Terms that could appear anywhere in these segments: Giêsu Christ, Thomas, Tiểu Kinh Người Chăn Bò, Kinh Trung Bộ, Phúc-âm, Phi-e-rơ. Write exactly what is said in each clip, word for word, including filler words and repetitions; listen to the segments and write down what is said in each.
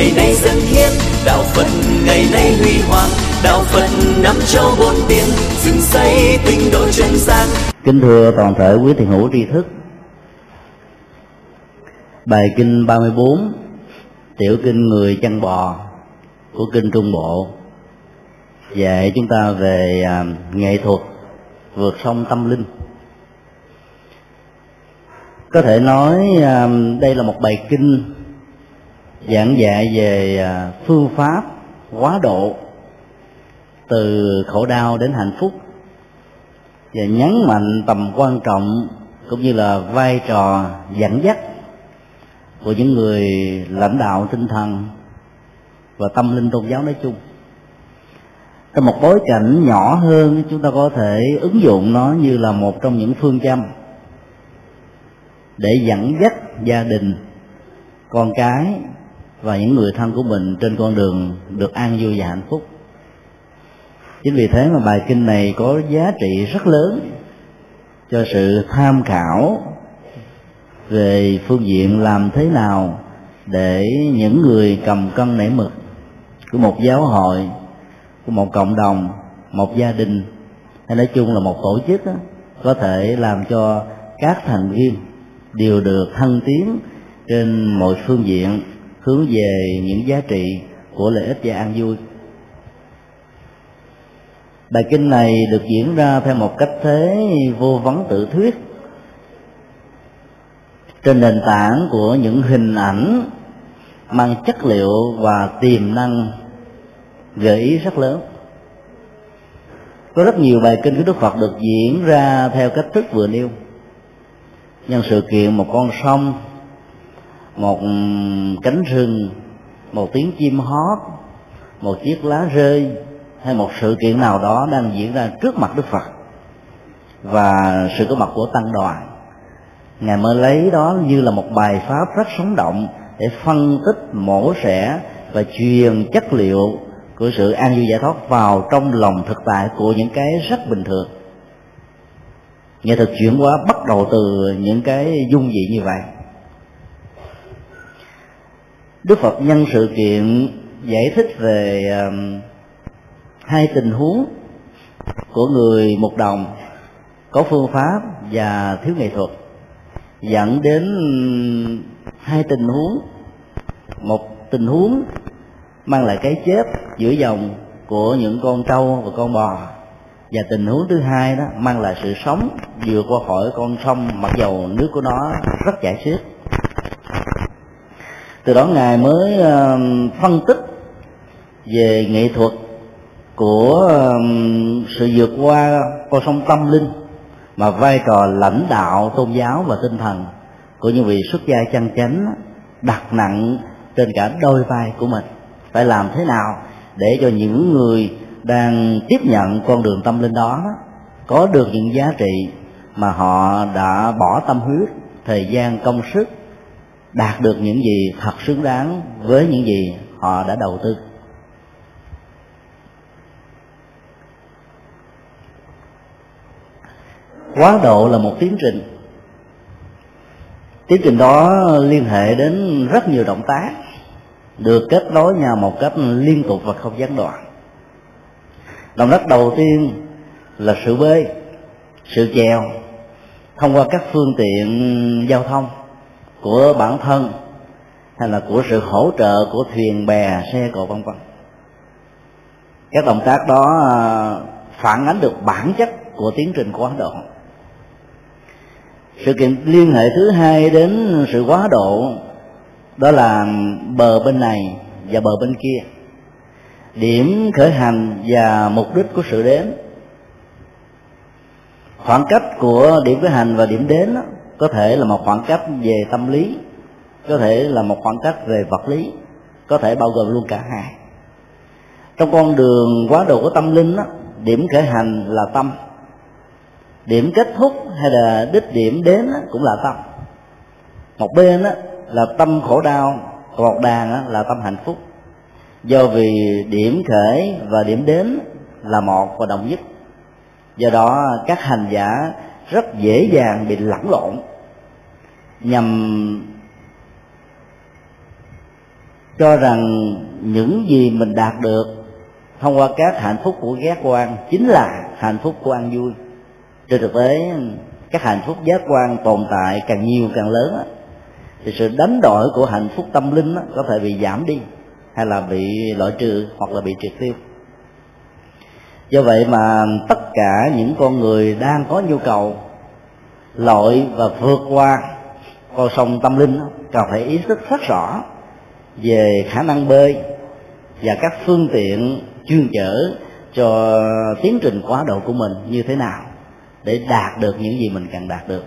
ngày nay dân hiến, đạo Phật ngày nay huy hoàng, đạo Phật năm châu bốn biển, dựng xây tinh độ chân gian. Kính thưa toàn thể quý thiền hữu tri thức, bài kinh ba mươi bốn Tiểu Kinh Người Chăn Bò của Kinh Trung Bộ dạy chúng ta về nghệ thuật vượt sông tâm linh. Có thể nói đây là một bài kinh giảng dạy về phương pháp hóa độ từ khổ đau đến hạnh phúc, và nhấn mạnh tầm quan trọng cũng như là vai trò dẫn dắt của những người lãnh đạo tinh thần và tâm linh tôn giáo nói chung. Trong một bối cảnh nhỏ hơn, chúng ta có thể ứng dụng nó như là một trong những phương châm để dẫn dắt gia đình, con cái và những người thân của mình trên con đường được an vui và hạnh phúc. Chính vì thế mà bài kinh này có giá trị rất lớn cho sự tham khảo về phương diện làm thế nào để những người cầm cân nảy mực của một giáo hội, của một cộng đồng, một gia đình hay nói chung là một tổ chức đó, có thể làm cho các thành viên đều được thăng tiến trên mọi phương diện, hướng về những giá trị của lợi ích và an vui. Bài kinh này được diễn ra theo một cách thế vô vấn tự thuyết, trên nền tảng của những hình ảnh mang chất liệu và tiềm năng gợi ý rất lớn. Có rất nhiều bài kinh của Đức Phật được diễn ra theo cách thức vừa nêu, nhân sự kiện một con sông, một cánh rừng, một tiếng chim hót, một chiếc lá rơi hay một sự kiện nào đó đang diễn ra trước mặt Đức Phật và sự có mặt của tăng đoàn. Ngài mới lấy đó như là một bài pháp rất sống động để phân tích, mổ xẻ và truyền chất liệu của sự an vui giải thoát vào trong lòng thực tại của những cái rất bình thường. Nghệ thuật chuyển hóa bắt đầu từ những cái dung vị như vậy. Đức Phật nhân sự kiện giải thích về hai tình huống của người một đồng có phương pháp và thiếu nghệ thuật, dẫn đến hai tình huống: một tình huống mang lại cái chết giữa dòng của những con trâu và con bò, và tình huống thứ hai đó mang lại sự sống vừa qua khỏi con sông mặc dầu nước của nó rất chảy xiết. Từ đó Ngài mới phân tích về nghệ thuật của sự vượt qua con sông tâm linh mà vai trò lãnh đạo tôn giáo và tinh thần của những vị xuất gia chân chánh đặt nặng trên cả đôi vai của mình. Phải làm thế nào để cho những người đang tiếp nhận con đường tâm linh đó có được những giá trị mà họ đã bỏ tâm huyết, thời gian, công sức, đạt được những gì thật xứng đáng với những gì họ đã đầu tư. Quá độ là một tiến trình. Tiến trình đó liên hệ đến rất nhiều động tác được kết nối nhau một cách liên tục và không gián đoạn. Động tác đầu tiên là sự bơi, sự chèo thông qua các phương tiện giao thông của bản thân hay là của sự hỗ trợ của thuyền bè, xe cộ vân vân. Các động tác đó phản ánh được bản chất của tiến trình quá độ. Sự kiện liên hệ thứ hai đến sự quá độ đó là bờ bên này và bờ bên kia, điểm khởi hành và mục đích của sự đến. Khoảng cách của điểm khởi hành và điểm đến đó, có thể là một khoảng cách về tâm lý, có thể là một khoảng cách về vật lý, có thể bao gồm luôn cả hai. Trong con đường quá độ của tâm linh đó, điểm khởi hành là tâm, điểm kết thúc hay là đích điểm đến đó, cũng là tâm. Một bên đó là tâm khổ đau, còn một đàn đó là tâm hạnh phúc. Do vì điểm khởi và điểm đến là một và đồng nhất, do đó các hành giả rất dễ dàng bị lẫn lộn, nhằm cho rằng những gì mình đạt được thông qua các hạnh phúc của giác quan chính là hạnh phúc của ăn vui. Trên thực tế, các hạnh phúc giác quan tồn tại càng nhiều càng lớn thì sự đánh đổi của hạnh phúc tâm linh có thể bị giảm đi, hay là bị loại trừ, hoặc là bị triệt tiêu. Do vậy mà tất cả những con người đang có nhu cầu lội và vượt qua con sông tâm linh cần phải ý thức rất rõ về khả năng bơi và các phương tiện chuyên chở cho tiến trình quá độ của mình như thế nào để đạt được những gì mình cần đạt được.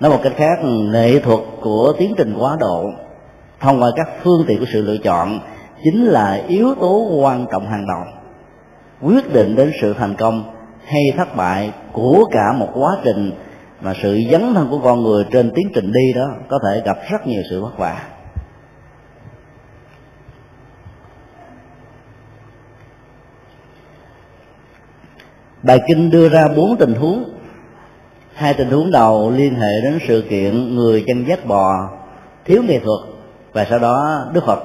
Nói một cách khác, nghệ thuật của tiến trình quá độ thông qua các phương tiện của sự lựa chọn chính là yếu tố quan trọng hàng đầu, quyết định đến sự thành công hay thất bại của cả một quá trình mà sự dấn thân của con người trên tiến trình đi đó có thể gặp rất nhiều sự vất vả. Bài kinh đưa ra bốn tình huống. Hai tình huống đầu liên hệ đến sự kiện người chăn dắt bò thiếu nghệ thuật, và sau đó Đức Phật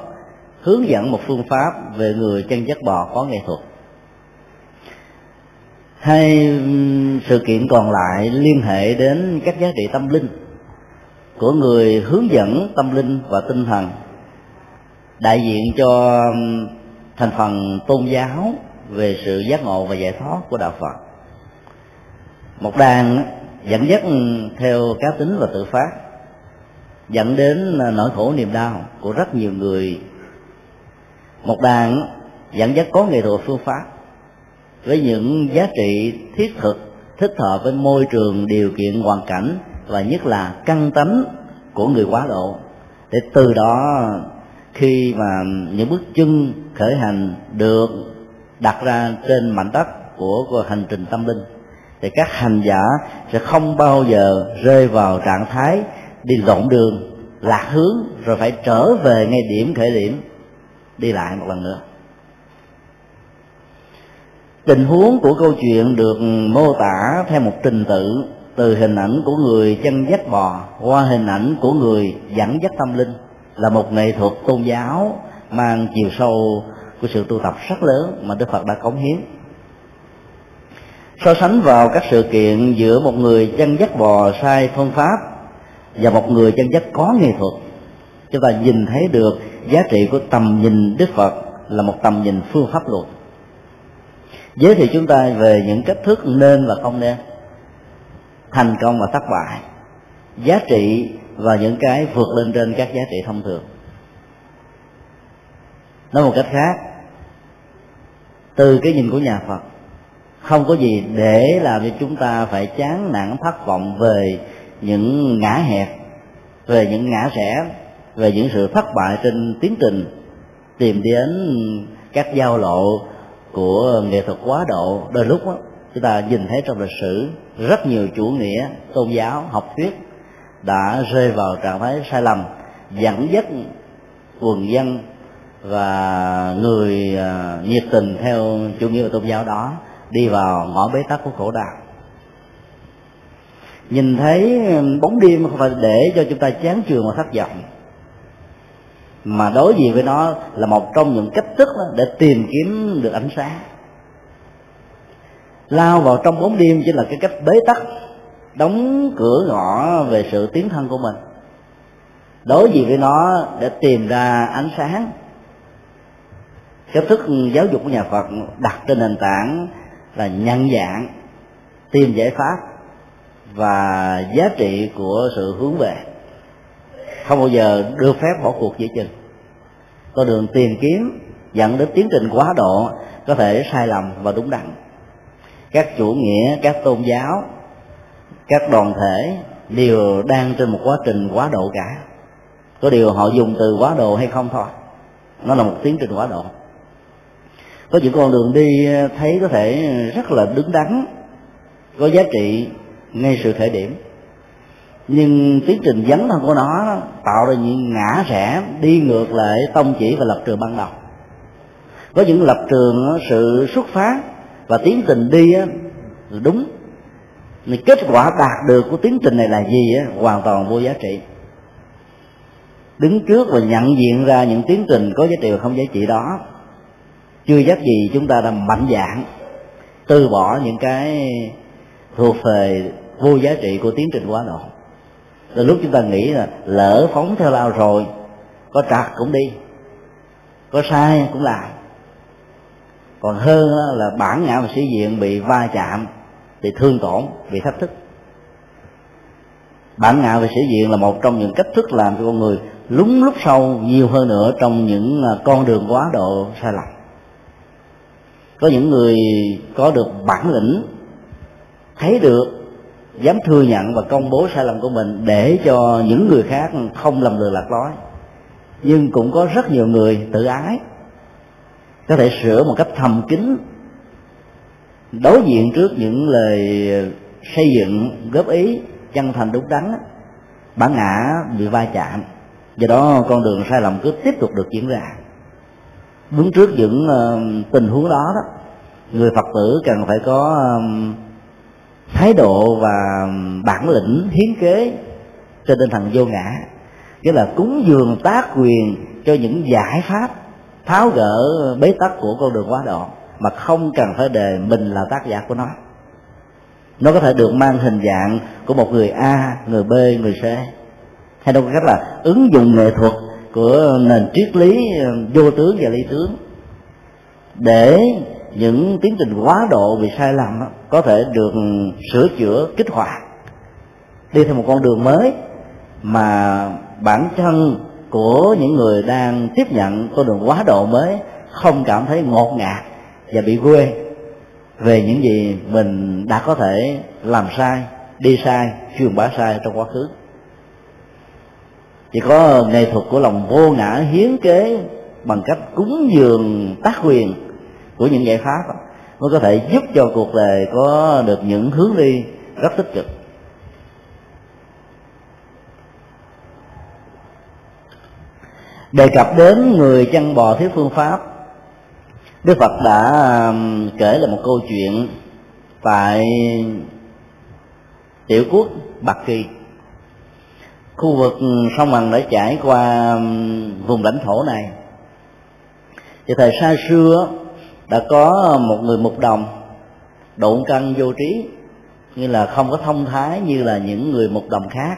hướng dẫn một phương pháp về người chăn dắt bò có nghệ thuật. Hai sự kiện còn lại liên hệ đến các giá trị tâm linh của người hướng dẫn tâm linh và tinh thần, đại diện cho thành phần tôn giáo về sự giác ngộ và giải thoát của đạo Phật. Một đàn dẫn dắt theo cá tính và tự phát, dẫn đến nỗi khổ niềm đau của rất nhiều người. Một đàn dẫn dắt có nghệ thuật phương pháp với những giá trị thiết thực, thích hợp với môi trường, điều kiện, hoàn cảnh, và nhất là căn tánh của người quá độ, để từ đó khi mà những bước chân khởi hành được đặt ra trên mảnh đất của, của hành trình tâm linh, thì các hành giả sẽ không bao giờ rơi vào trạng thái đi lộn đường, lạc hướng, rồi phải trở về ngay điểm khởi điểm đi lại một lần nữa. Tình huống của câu chuyện được mô tả theo một trình tự, từ hình ảnh của người chăn dắt bò qua hình ảnh của người dẫn dắt tâm linh, là một nghệ thuật tôn giáo mang chiều sâu của sự tu tập rất lớn mà Đức Phật đã cống hiến. So sánh vào các sự kiện giữa một người chăn dắt bò sai phương pháp và một người chăn dắt có nghệ thuật, chúng ta nhìn thấy được giá trị của tầm nhìn Đức Phật là một tầm nhìn phương pháp luận, giới thiệu chúng ta về những cách thức nên và không nên, thành công và thất bại, giá trị và những cái vượt lên trên các giá trị thông thường. Nói một cách khác, từ cái nhìn của nhà Phật, không có gì để làm cho chúng ta phải chán nản thất vọng về những ngã hẹp, về những ngã rẽ, về những sự thất bại trên tiến trình tìm đến các giao lộ của nghệ thuật quá độ. Đôi lúc đó, chúng ta nhìn thấy trong lịch sử rất nhiều chủ nghĩa tôn giáo, học thuyết đã rơi vào trạng thái sai lầm, dẫn dắt quần dân và người nhiệt tình theo chủ nghĩa tôn giáo đó đi vào ngõ bế tắc của khổ đạo. Nhìn thấy bóng đêm không phải để cho chúng ta chán chường và thất vọng, mà đối diện với nó là một trong những cách thức để tìm kiếm được ánh sáng. Lao vào trong bóng đêm chỉ là cái cách bế tắc, đóng cửa ngõ về sự tiến thân của mình. Đối diện với nó để tìm ra ánh sáng. Cách thức giáo dục của nhà Phật đặt trên nền tảng là nhận dạng, tìm giải pháp và giá trị của sự hướng về. Không bao giờ đưa phép bỏ cuộc giữa chừng. Con đường tìm kiếm dẫn đến tiến trình quá độ có thể sai lầm và đúng đắn. Các chủ nghĩa, các tôn giáo, các đoàn thể đều đang trên một quá trình quá độ cả. Có điều họ dùng từ quá độ hay không thôi. Nó là một tiến trình quá độ. Có những con đường đi thấy có thể rất là đúng đắn, có giá trị ngay sự khởi điểm, nhưng tiến trình dấn thân của nó tạo ra những ngã rẽ đi ngược lại tông chỉ và lập trường ban đầu. Có những lập trường sự xuất phát và tiến trình đi là đúng, nhưng kết quả đạt được của tiến trình này là gì hoàn toàn vô giá trị. đứng trước và nhận diện ra những tiến trình có giá trị và không giá trị đó. Chưa chắc gì chúng ta đã mạnh dạn từ bỏ những cái thuộc về vô giá trị của tiến trình quá độ. Từ lúc chúng ta nghĩ là lỡ phóng theo lao rồi, có trật cũng đi, có sai cũng làm. Còn hơn là bản ngã và sĩ diện bị va chạm, bị thương tổn, bị thách thức. Bản ngã và sĩ diện là một trong những cách thức làm cho con người lún lút sâu nhiều hơn nữa trong những con đường quá độ sai lầm. Có những người có được bản lĩnh, thấy được, dám thừa nhận và công bố sai lầm của mình để cho những người khác không lầm lừa lạc lối. Nhưng cũng có rất nhiều người tự ái, có thể sửa một cách thầm kín, đối diện trước những lời xây dựng, góp ý chân thành đúng đắn, bản ngã bị va chạm. Do đó con đường sai lầm cứ tiếp tục được diễn ra. Đứng trước những tình huống đó, đó người Phật tử cần phải có thái độ và bản lĩnh hiến kế trên tinh thần vô ngã, nghĩa là cúng dường tác quyền cho những giải pháp tháo gỡ bế tắc của con đường quá độ, mà không cần phải đề mình là tác giả của nó. Nó có thể được mang hình dạng của một người A, người B, người C, hay đâu có cách là ứng dụng nghệ thuật của nền triết lý vô tướng và lý tướng để những tiến trình quá độ bị sai lầm đó, có thể được sửa chữa, kích hoạt, đi theo một con đường mới mà bản thân của những người đang tiếp nhận con đường quá độ mới không cảm thấy ngột ngạt và bị quê về những gì mình đã có thể làm sai, đi sai, truyền bá sai trong quá khứ. Chỉ có nghệ thuật của lòng vô ngã hiến kế bằng cách cúng dường tác quyền của những giải pháp mới có thể giúp cho cuộc đời có được những hướng đi rất tích cực. Đề cập đến người chăn bò thiếu phương pháp, Đức Phật đã kể lại một câu chuyện tại tiểu quốc Bạc Kỳ. Khu vực sông Hằng đã trải qua vùng lãnh thổ này. Thì thời xa xưa đã có một người mục đồng độn căn vô trí, như là không có thông thái như là những người mục đồng khác,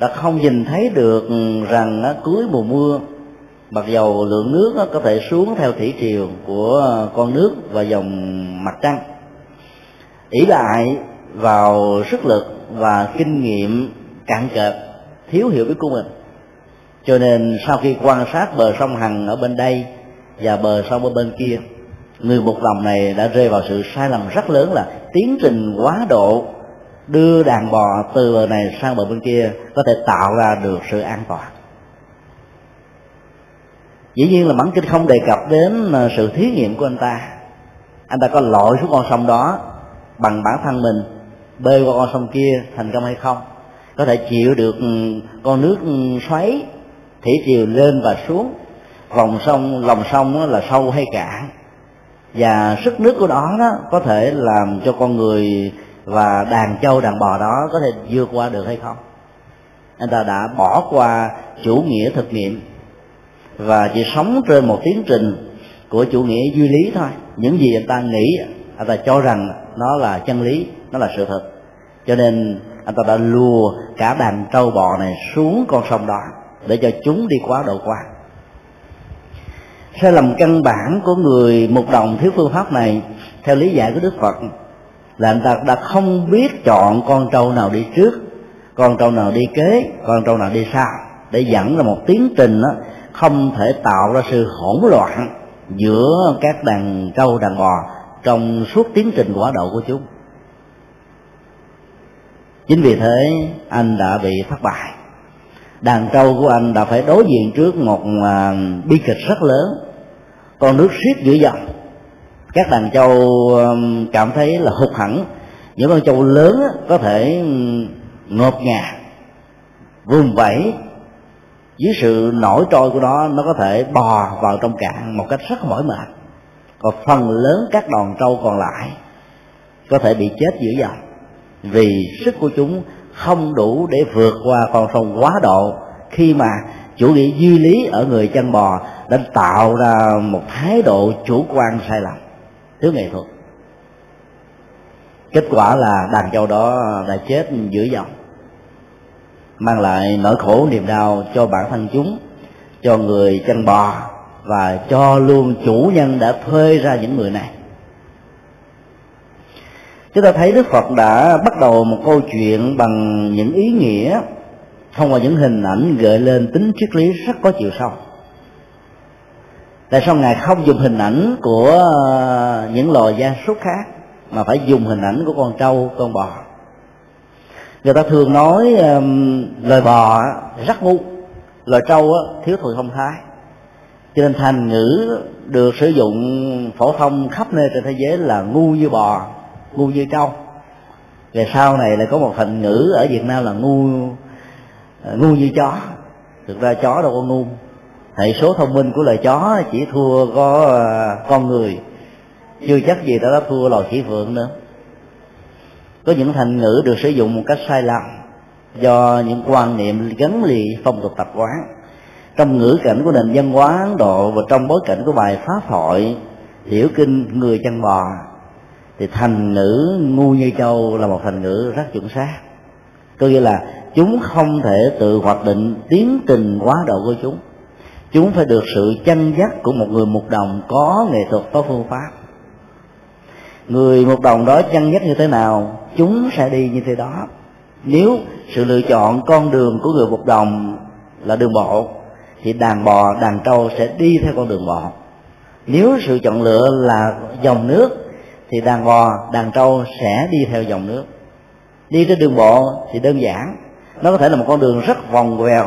đã không nhìn thấy được rằng cuối mùa mưa, mặc dầu lượng nước có thể xuống theo thủy triều của con nước và dòng mặt trăng, ỷ lại vào sức lực và kinh nghiệm cạn cợt, thiếu hiểu biết của mình. Cho nên sau khi quan sát bờ sông Hằng ở bên đây và bờ sông ở bên kia, người một lòng này đã rơi vào sự sai lầm rất lớn là tiến trình quá độ đưa đàn bò từ bờ này sang bờ bên kia có thể tạo ra được sự an toàn. Dĩ nhiên là bản kinh không đề cập đến sự thí nghiệm của anh ta. Anh ta có lội xuống con sông đó bằng bản thân mình, bơi qua con sông kia thành công hay không, có thể chịu được con nước xoáy, thủy triều lên và xuống, vòng sông, lòng sông là sâu hay cạn, và sức nước của đó, đó có thể làm cho con người và đàn trâu, đàn bò đó có thể vượt qua được hay không. Anh ta đã bỏ qua chủ nghĩa thực nghiệm và chỉ sống trên một tiến trình của chủ nghĩa duy lý thôi. Những gì anh ta nghĩ, anh ta cho rằng nó là chân lý, nó là sự thật. Cho nên anh ta đã lùa cả đàn trâu bò này xuống con sông đó để cho chúng đi quá độ qua. Sai lầm căn bản của người mục đồng thiếu phương pháp này, theo lý giải của Đức Phật, là anh ta đã không biết chọn con trâu nào đi trước, con trâu nào đi kế, con trâu nào đi sau, để dẫn ra một tiến trình đó, không thể tạo ra sự hỗn loạn giữa các đàn trâu, đàn bò trong suốt tiến trình quá độ của chúng. Chính vì thế anh đã bị thất bại. Đàn trâu của anh đã phải đối diện trước một bi kịch rất lớn. Con nước xiết dữ dằn, các đàn trâu cảm thấy là hụt hẫng. Những con trâu lớn có thể ngột ngạt, vùng vẫy dưới sự nổi trôi của nó, nó có thể bò vào trong cạn một cách rất mỏi mệt. Còn phần lớn các đàn trâu còn lại có thể bị chết dữ dằn vì sức của chúng không đủ để vượt qua con sông quá độ khi mà chủ nghĩa duy lý ở người chăn bò đã tạo ra một thái độ chủ quan sai lầm, thiếu nghệ thuật. Kết quả là đàn trâu đó đã chết giữa dòng, mang lại nỗi khổ niềm đau cho bản thân chúng, cho người chăn bò và cho luôn chủ nhân đã thuê ra những người này. Chúng ta thấy Đức Phật đã bắt đầu một câu chuyện bằng những ý nghĩa, thông qua những hình ảnh gợi lên tính triết lý rất có chiều sâu. Tại sao Ngài không dùng hình ảnh của những loài gia súc khác mà phải dùng hình ảnh của con trâu, con bò? Người ta thường nói um, loài bò rất ngu, loài trâu thiếu thùi thông thái, cho nên thành ngữ được sử dụng phổ thông khắp nơi trên thế giới là ngu như bò, ngu như trâu. Về sau này lại có một thành ngữ ở Việt Nam là ngu ngu như chó. Thực ra chó đâu có ngu, hệ số thông minh của loài chó chỉ thua có con người, chưa chắc gì đã, đã thua loài khỉ vượn nữa. Có những thành ngữ được sử dụng một cách sai lầm do những quan niệm gắn liền phong tục tập quán trong ngữ cảnh của nền văn hóa Ấn Độ. Và trong bối cảnh của bài pháp thoại Tiểu Kinh Người Chăn Bò thì thành ngữ ngu như trâu là một thành ngữ rất chuẩn xác, có nghĩa là chúng không thể tự hoạch định tiến trình quá độ của chúng. Chúng phải được sự chăn dắt của một người một đồng có nghệ thuật, có phương pháp. Người một đồng đó chăn dắt như thế nào, chúng sẽ đi như thế đó. Nếu sự lựa chọn con đường của người một đồng là đường bộ thì đàn bò, đàn trâu sẽ đi theo con đường bộ. Nếu sự chọn lựa là dòng nước thì đàn bò, đàn trâu sẽ đi theo dòng nước. Đi trên đường bộ thì đơn giản, nó có thể là một con đường rất vòng vèo,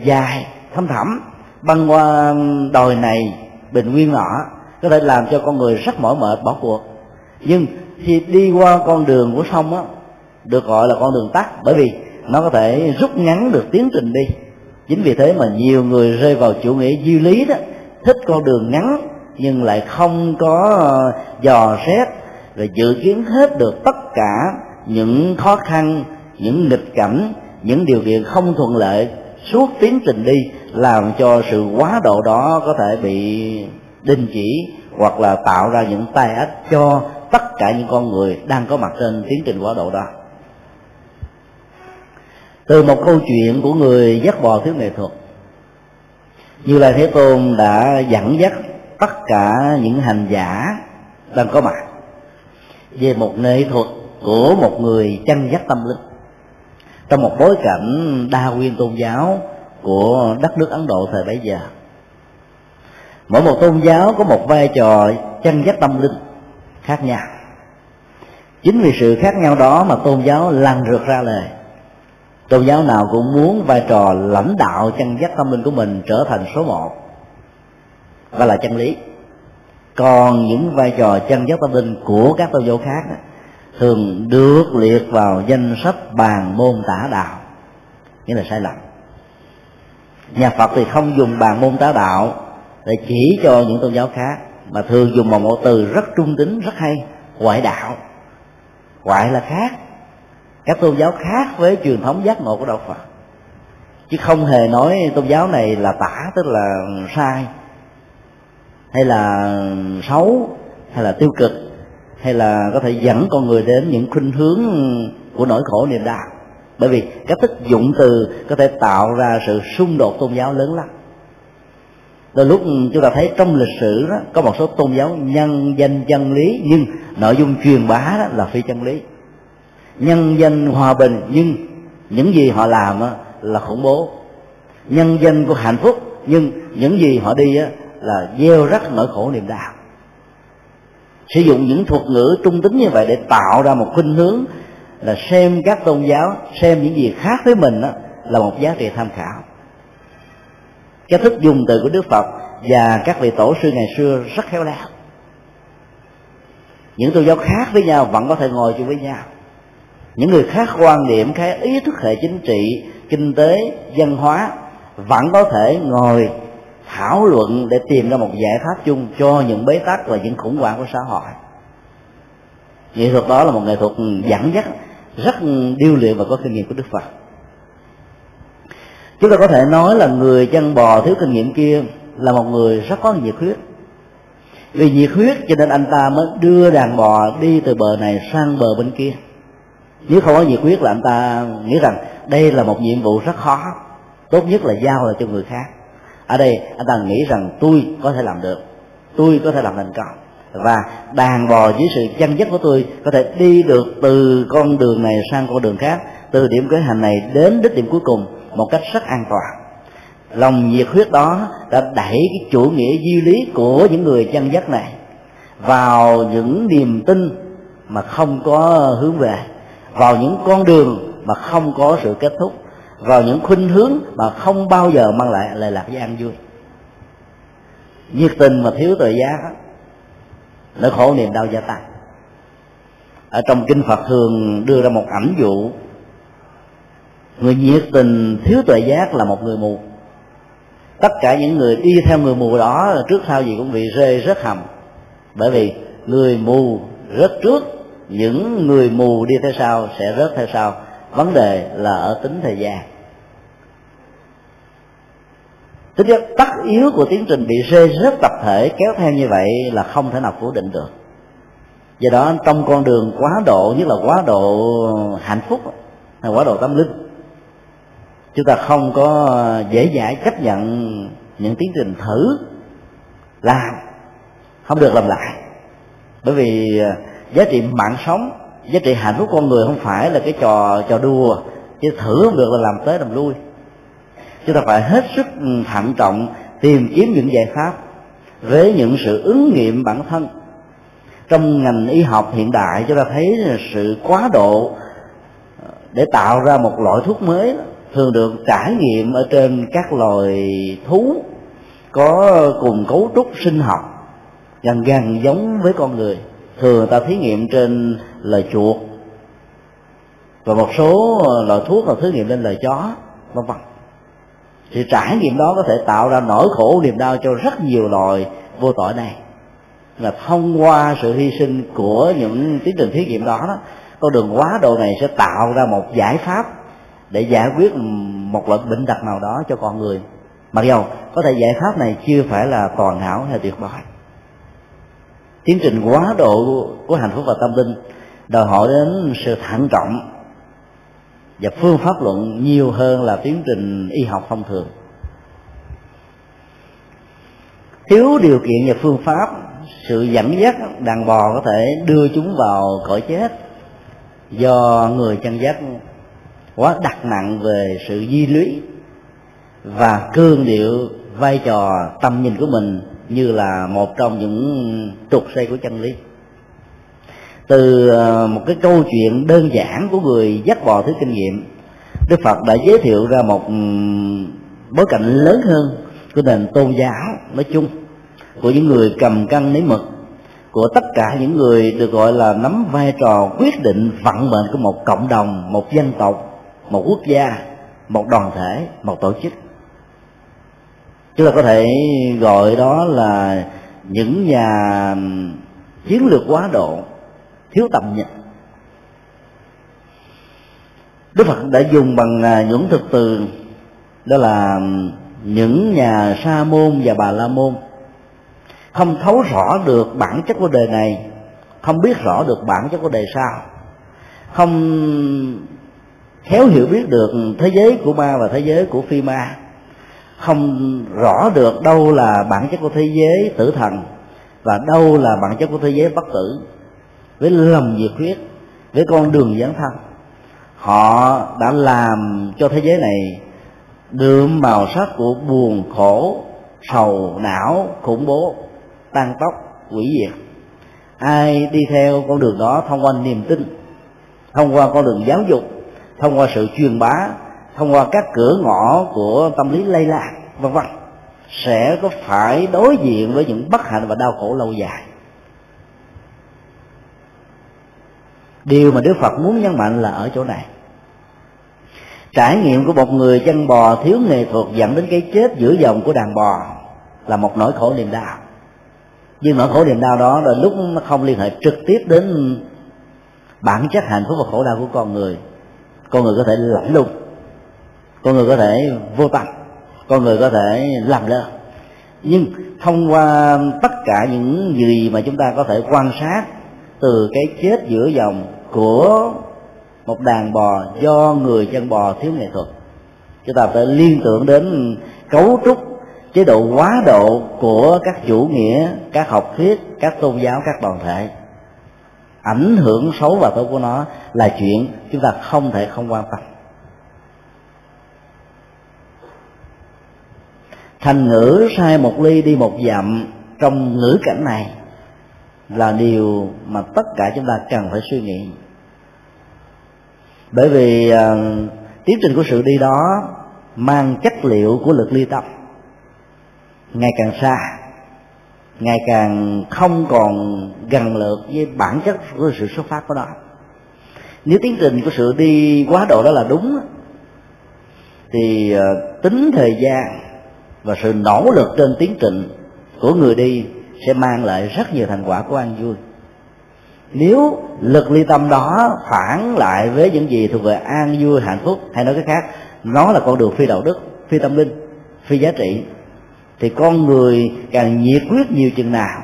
dài, thăm thẳm, băng qua đồi này, bình nguyên nọ, có thể làm cho con người rất mỏi mệt, bỏ cuộc. Nhưng khi đi qua con đường của sông á, được gọi là con đường tắt, bởi vì nó có thể rút ngắn được tiến trình đi. Chính vì thế mà nhiều người rơi vào chủ nghĩa duy lý đó, thích con đường ngắn nhưng lại không có dò xét và dự kiến hết được tất cả những khó khăn, những nghịch cảnh, những điều kiện không thuận lợi suốt tiến trình đi, làm cho sự quá độ đó có thể bị đình chỉ hoặc là tạo ra những tai ách cho tất cả những con người đang có mặt trên tiến trình quá độ đó. Từ một câu chuyện của người dắt bò thiếu nghệ thuật, Như Lai Thế Tôn đã dẫn dắt tất cả những hành giả đang có mặt về một nghệ thuật của một người chăn dắt tâm linh trong một bối cảnh đa nguyên tôn giáo của đất nước Ấn Độ thời bấy giờ. Mỗi một tôn giáo có một vai trò chăn dắt tâm linh khác nhau. Chính vì sự khác nhau đó mà tôn giáo lằn rượt ra lời. Tôn giáo nào cũng muốn vai trò lãnh đạo chăn dắt tâm linh của mình trở thành số một và là chân lý. Còn những vai trò chăn dắt tâm linh của các tôn giáo khác thường được liệt vào danh sách bàn môn tả đạo, nghĩa là sai lầm. Nhà Phật thì không dùng bàn môn tả đạo để chỉ cho những tôn giáo khác, mà thường dùng một ngôn từ rất trung tính, rất hay: ngoại đạo. Ngoại là khác, các tôn giáo khác với truyền thống giác ngộ của đạo Phật, chứ không hề nói tôn giáo này là tả, tức là sai hay là xấu hay là tiêu cực, hay là có thể dẫn con người đến những khuynh hướng của nỗi khổ niềm đau. Bởi vì các tích dụng từ có thể tạo ra sự xung đột tôn giáo lớn lắm. Đôi lúc chúng ta thấy trong lịch sử đó, có một số tôn giáo nhân danh chân lý nhưng nội dung truyền bá đó là phi chân lý, nhân danh hòa bình nhưng những gì họ làm là khủng bố, nhân danh của hạnh phúc nhưng những gì họ đi là gieo rắc nỗi khổ niềm đau. Sử dụng những thuật ngữ trung tính như vậy để tạo ra một khuynh hướng là xem các tôn giáo, xem những gì khác với mình đó, là một giá trị tham khảo. Cái thức dùng từ của Đức Phật và các vị tổ sư ngày xưa rất khéo léo. Những tôn giáo khác với nhau vẫn có thể ngồi chung với nhau. Những người khác quan điểm, cái ý thức hệ chính trị, kinh tế, văn hóa vẫn có thể ngồi thảo luận để tìm ra một giải pháp chung cho những bế tắc và những khủng hoảng của xã hội. Nghệ thuật đó là một nghệ thuật dẫn dắt rất điêu luyện và có kinh nghiệm của Đức Phật. Chúng ta có thể nói là người chăn bò thiếu kinh nghiệm kia là một người rất có nhiệt huyết. Vì nhiệt huyết cho nên anh ta mới đưa đàn bò đi từ bờ này sang bờ bên kia. Nếu không có nhiệt huyết là anh ta nghĩ rằng đây là một nhiệm vụ rất khó, tốt nhất là giao lại cho người khác. Ở đây anh ta nghĩ rằng tôi có thể làm được, tôi có thể làm thành công, và đàn bò dưới sự chăn dắt của tôi có thể đi được từ con đường này sang con đường khác, từ điểm khởi hành này đến đích điểm cuối cùng một cách rất an toàn. Lòng nhiệt huyết đó đã đẩy cái chủ nghĩa duy lý của những người chăn dắt này vào những niềm tin mà không có hướng về, vào những con đường mà không có sự kết thúc, vào những khuynh hướng mà không bao giờ mang lại lệ lạc với an vui. Nhiệt tình mà thiếu tự giác, nỗi khổ niềm đau gia tăng. Ở trong kinh Phật thường đưa ra một ẩn dụ, người nhiệt tình thiếu tuệ giác là một người mù. Tất cả những người đi theo người mù đó trước sau gì cũng bị rơi rớt hầm, bởi vì người mù rớt trước, những người mù đi theo sau sẽ rớt theo sau. Vấn đề là ở tính thời gian. Tính tất yếu của tiến trình bị rơi rớt tập thể kéo theo như vậy là không thể nào cố định được. Do đó trong con đường quá độ, nhất là quá độ hạnh phúc, quá độ tâm linh, chúng ta không có dễ dãi chấp nhận những tiến trình thử làm không được làm lại. Bởi vì giá trị mạng sống, giá trị hạnh phúc con người không phải là cái trò trò đùa, chứ thử không được là làm tới làm lui. Chúng ta phải hết sức thận trọng tìm kiếm những giải pháp với những sự ứng nghiệm bản thân. Trong ngành y học hiện đại chúng ta thấy sự quá độ để tạo ra một loại thuốc mới thường được trải nghiệm ở trên các loài thú có cùng cấu trúc sinh học gần gần giống với con người. Thường người ta thí nghiệm trên loài chuột, và một số loại thuốc là thí nghiệm lên loài chó, vân vân. Thì trải nghiệm đó có thể tạo ra nỗi khổ niềm đau cho rất nhiều loài vô tội này. Là thông qua sự hy sinh của những tiến trình thí nghiệm đó, đó con đường quá độ này sẽ tạo ra một giải pháp để giải quyết một loại bệnh tật nào đó cho con người. Mặc dù có thể giải pháp này chưa phải là toàn hảo hay tuyệt vời. Tiến trình quá độ của hạnh phúc và tâm linh đòi hỏi đến sự thận trọng và phương pháp luận nhiều hơn là tiến trình y học thông thường. Thiếu điều kiện và phương pháp, sự dẫn dắt đàn bò có thể đưa chúng vào cõi chết do người chăn dắt quá đặt nặng về sự duy lý và cương điệu vai trò tâm nhìn của mình như là một trong những trục xây của chân lý. Từ một cái câu chuyện đơn giản của người dắt bò thiếu kinh nghiệm, Đức Phật đã giới thiệu ra một bối cảnh lớn hơn của nền tôn giáo nói chung, của những người cầm cân nấy mực, của tất cả những người được gọi là nắm vai trò quyết định vận mệnh của một cộng đồng, một dân tộc, một quốc gia, một đoàn thể, một tổ chức. Chúng ta có thể gọi đó là những nhà chiến lược quá độ thiếu tầm nhìn. Đức Phật đã dùng bằng những thực từ, đó là những nhà sa môn và bà la môn không thấu rõ được bản chất của đời này, không biết rõ được bản chất của đời sau, không khéo hiểu biết được thế giới của ma và thế giới của phi ma, không rõ được đâu là bản chất của thế giới tử thần và đâu là bản chất của thế giới bất tử. Với lòng nhiệt huyết, với con đường dẫn thân, họ đã làm cho thế giới này đượm màu sắc của buồn khổ, sầu não, khủng bố, tan tóc, hủy diệt. Ai đi theo con đường đó thông qua niềm tin, thông qua con đường giáo dục, thông qua sự truyền bá, thông qua các cửa ngõ của tâm lý lây lan, vân vân, sẽ có phải đối diện với những bất hạnh và đau khổ lâu dài. Điều mà Đức Phật muốn nhấn mạnh là ở chỗ này. Trải nghiệm của một người chăn bò thiếu nghệ thuật dẫn đến cái chết giữa dòng của đàn bò là một nỗi khổ niềm đau. Nhưng nỗi khổ niềm đau đó là lúc nó không liên hệ trực tiếp đến bản chất hạnh phúc và khổ đau của con người. Con người có thể lẫn lùng, con người có thể vô tâm, con người có thể làm lơ. Nhưng thông qua tất cả những gì mà chúng ta có thể quan sát từ cái chết giữa dòng của một đàn bò do người chăn bò thiếu nghệ thuật, chúng ta phải liên tưởng đến cấu trúc chế độ quá độ của các chủ nghĩa, các học thuyết, các tôn giáo, các đoàn thể. Ảnh hưởng xấu và tốt của nó là chuyện chúng ta không thể không quan tâm. Thành ngữ sai một ly đi một dặm trong ngữ cảnh này là điều mà tất cả chúng ta cần phải suy nghĩ. Bởi vì uh, tiến trình của sự đi đó mang chất liệu của lực ly tâm, ngày càng xa, ngày càng không còn gần lượt với bản chất của sự xuất phát của nó. Nếu tiến trình của sự đi quá độ đó là đúng thì uh, tính thời gian và sự nỗ lực trên tiến trình của người đi sẽ mang lại rất nhiều thành quả của an vui. Nếu lực ly tâm đó phản lại với những gì thuộc về an vui, hạnh phúc, hay nói cái khác, nó là con đường phi đạo đức, phi tâm linh, phi giá trị, thì con người càng nhiệt quyết nhiều chừng nào,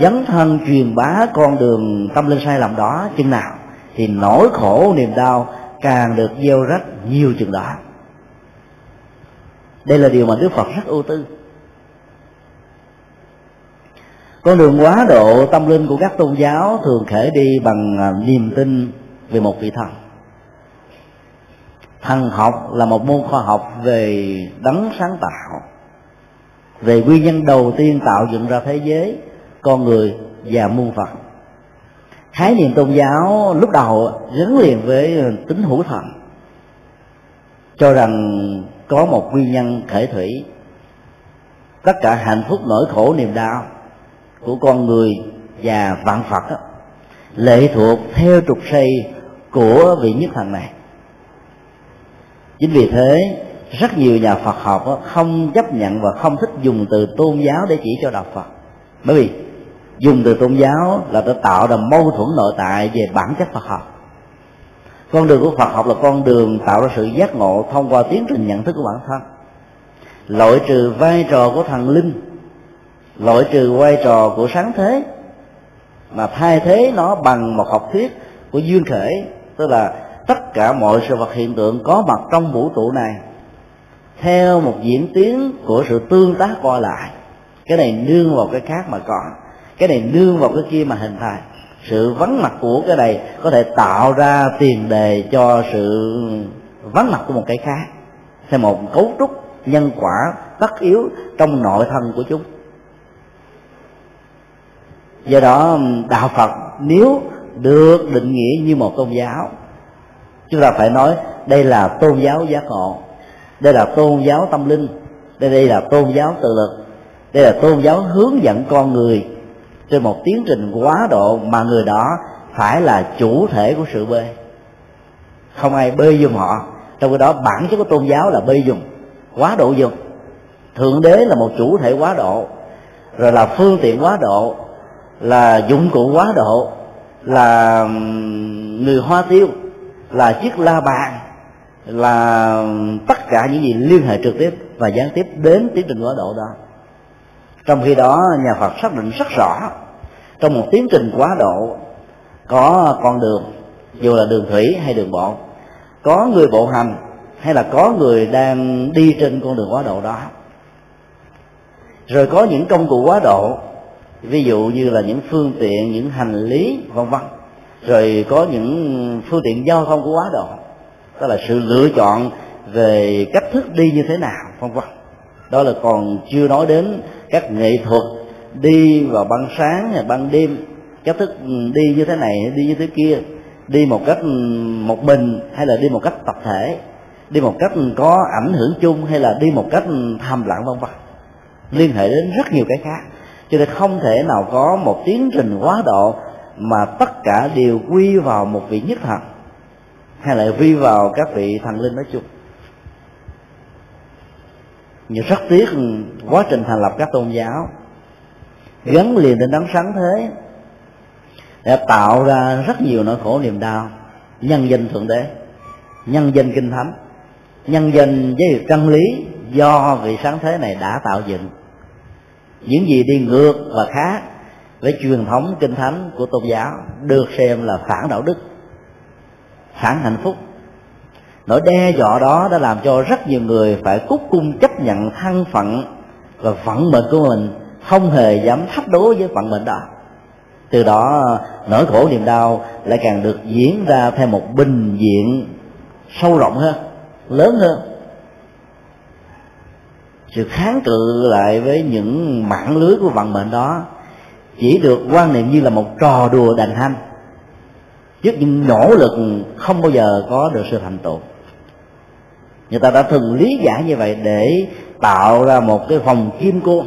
dấn thân truyền bá con đường tâm linh sai lầm đó chừng nào, thì nỗi khổ niềm đau càng được gieo rắc nhiều chừng đó. Đây là điều mà Đức Phật rất ưu tư. Con đường quá độ tâm linh của các tôn giáo thường khởi đi bằng niềm tin về một vị thần. Thần học là một môn khoa học về đấng sáng tạo, về nguyên nhân đầu tiên tạo dựng ra thế giới, con người và muôn vật. Khái niệm tôn giáo lúc đầu gắn liền với tính hữu thần, cho rằng có một nguyên nhân khởi thủy tất cả hạnh phúc, nỗi khổ, niềm đau của con người và vạn vật đó, lệ thuộc theo trục xây của vị nhất thần này. Chính vì thế rất nhiều nhà Phật học đó, không chấp nhận và không thích dùng từ tôn giáo để chỉ cho đạo Phật, bởi vì dùng từ tôn giáo là đã tạo ra mâu thuẫn nội tại về bản chất Phật học. Con đường của Phật học là con đường tạo ra sự giác ngộ thông qua tiến trình nhận thức của bản thân, loại trừ vai trò của thần linh, loại trừ vai trò của sáng thế, mà thay thế nó bằng một học thuyết của duyên khởi, tức là tất cả mọi sự vật hiện tượng có mặt trong vũ trụ này theo một diễn tiến của sự tương tác qua lại, cái này nương vào cái khác mà có, cái này nương vào cái kia mà hình thành. Sự vắng mặt của cái này có thể tạo ra tiền đề cho sự vắng mặt của một cái khác, theo một cấu trúc nhân quả tất yếu trong nội thân của chúng. Do đó đạo Phật nếu được định nghĩa như một tôn giáo, chúng ta phải nói đây là tôn giáo giác ngộ, đây là tôn giáo tâm linh, đây, đây là tôn giáo tự lực, đây là tôn giáo hướng dẫn con người trên một tiến trình quá độ mà người đó phải là chủ thể của sự bê, không ai bê giùm họ. Trong khi đó bản chất của tôn giáo là bê giùm, quá độ giùm. Thượng đế là một chủ thể quá độ, rồi là phương tiện quá độ, là dụng cụ quá độ, là người hoa tiêu, là chiếc la bàn, là tất cả những gì liên hệ trực tiếp và gián tiếp đến tiến trình quá độ đó. Trong khi đó nhà Phật xác định rất rõ, trong một tiến trình quá độ có con đường, dù là đường thủy hay đường bộ, có người bộ hành hay là có người đang đi trên con đường quá độ đó. Rồi có những công cụ quá độ, ví dụ như là những phương tiện, những hành lý vân vân. Rồi có những phương tiện giao thông của quá độ, đó là sự lựa chọn về cách thức đi như thế nào vân vân. Đó là còn chưa nói đến các nghệ thuật đi vào ban sáng hay ban đêm, cách thức đi như thế này, đi như thế kia, đi một cách một mình hay là đi một cách tập thể, đi một cách có ảnh hưởng chung hay là đi một cách thầm lặng vân vân, liên hệ đến rất nhiều cái khác. Cho nên không thể nào có một tiến trình quá độ mà tất cả đều quy vào một vị nhất thần hay là quy vào các vị thần linh nói chung. Nhưng rất tiếc quá trình thành lập các tôn giáo gắn liền đến đấng sáng thế đã tạo ra rất nhiều nỗi khổ niềm đau, nhân danh Thượng Đế, nhân danh Kinh Thánh, nhân danh với việc chân lý do vị sáng thế này đã tạo dựng. Những gì đi ngược và khác với truyền thống kinh thánh của tôn giáo được xem là phản đạo đức, phản hạnh phúc. Nỗi đe dọa đó đã làm cho rất nhiều người phải cúc cung chấp nhận thân phận và vận mệnh của mình, không hề dám thách đố với vận mệnh đó. Từ đó nỗi khổ niềm đau lại càng được diễn ra theo một bình diện sâu rộng hơn, lớn hơn. Sự kháng cự lại với những mảng lưới của vận mệnh đó chỉ được quan niệm như là một trò đùa đành hanh, trước những nỗ lực không bao giờ có được sự thành tựu. Người ta đã thường lý giải như vậy để tạo ra một cái vòng kim cô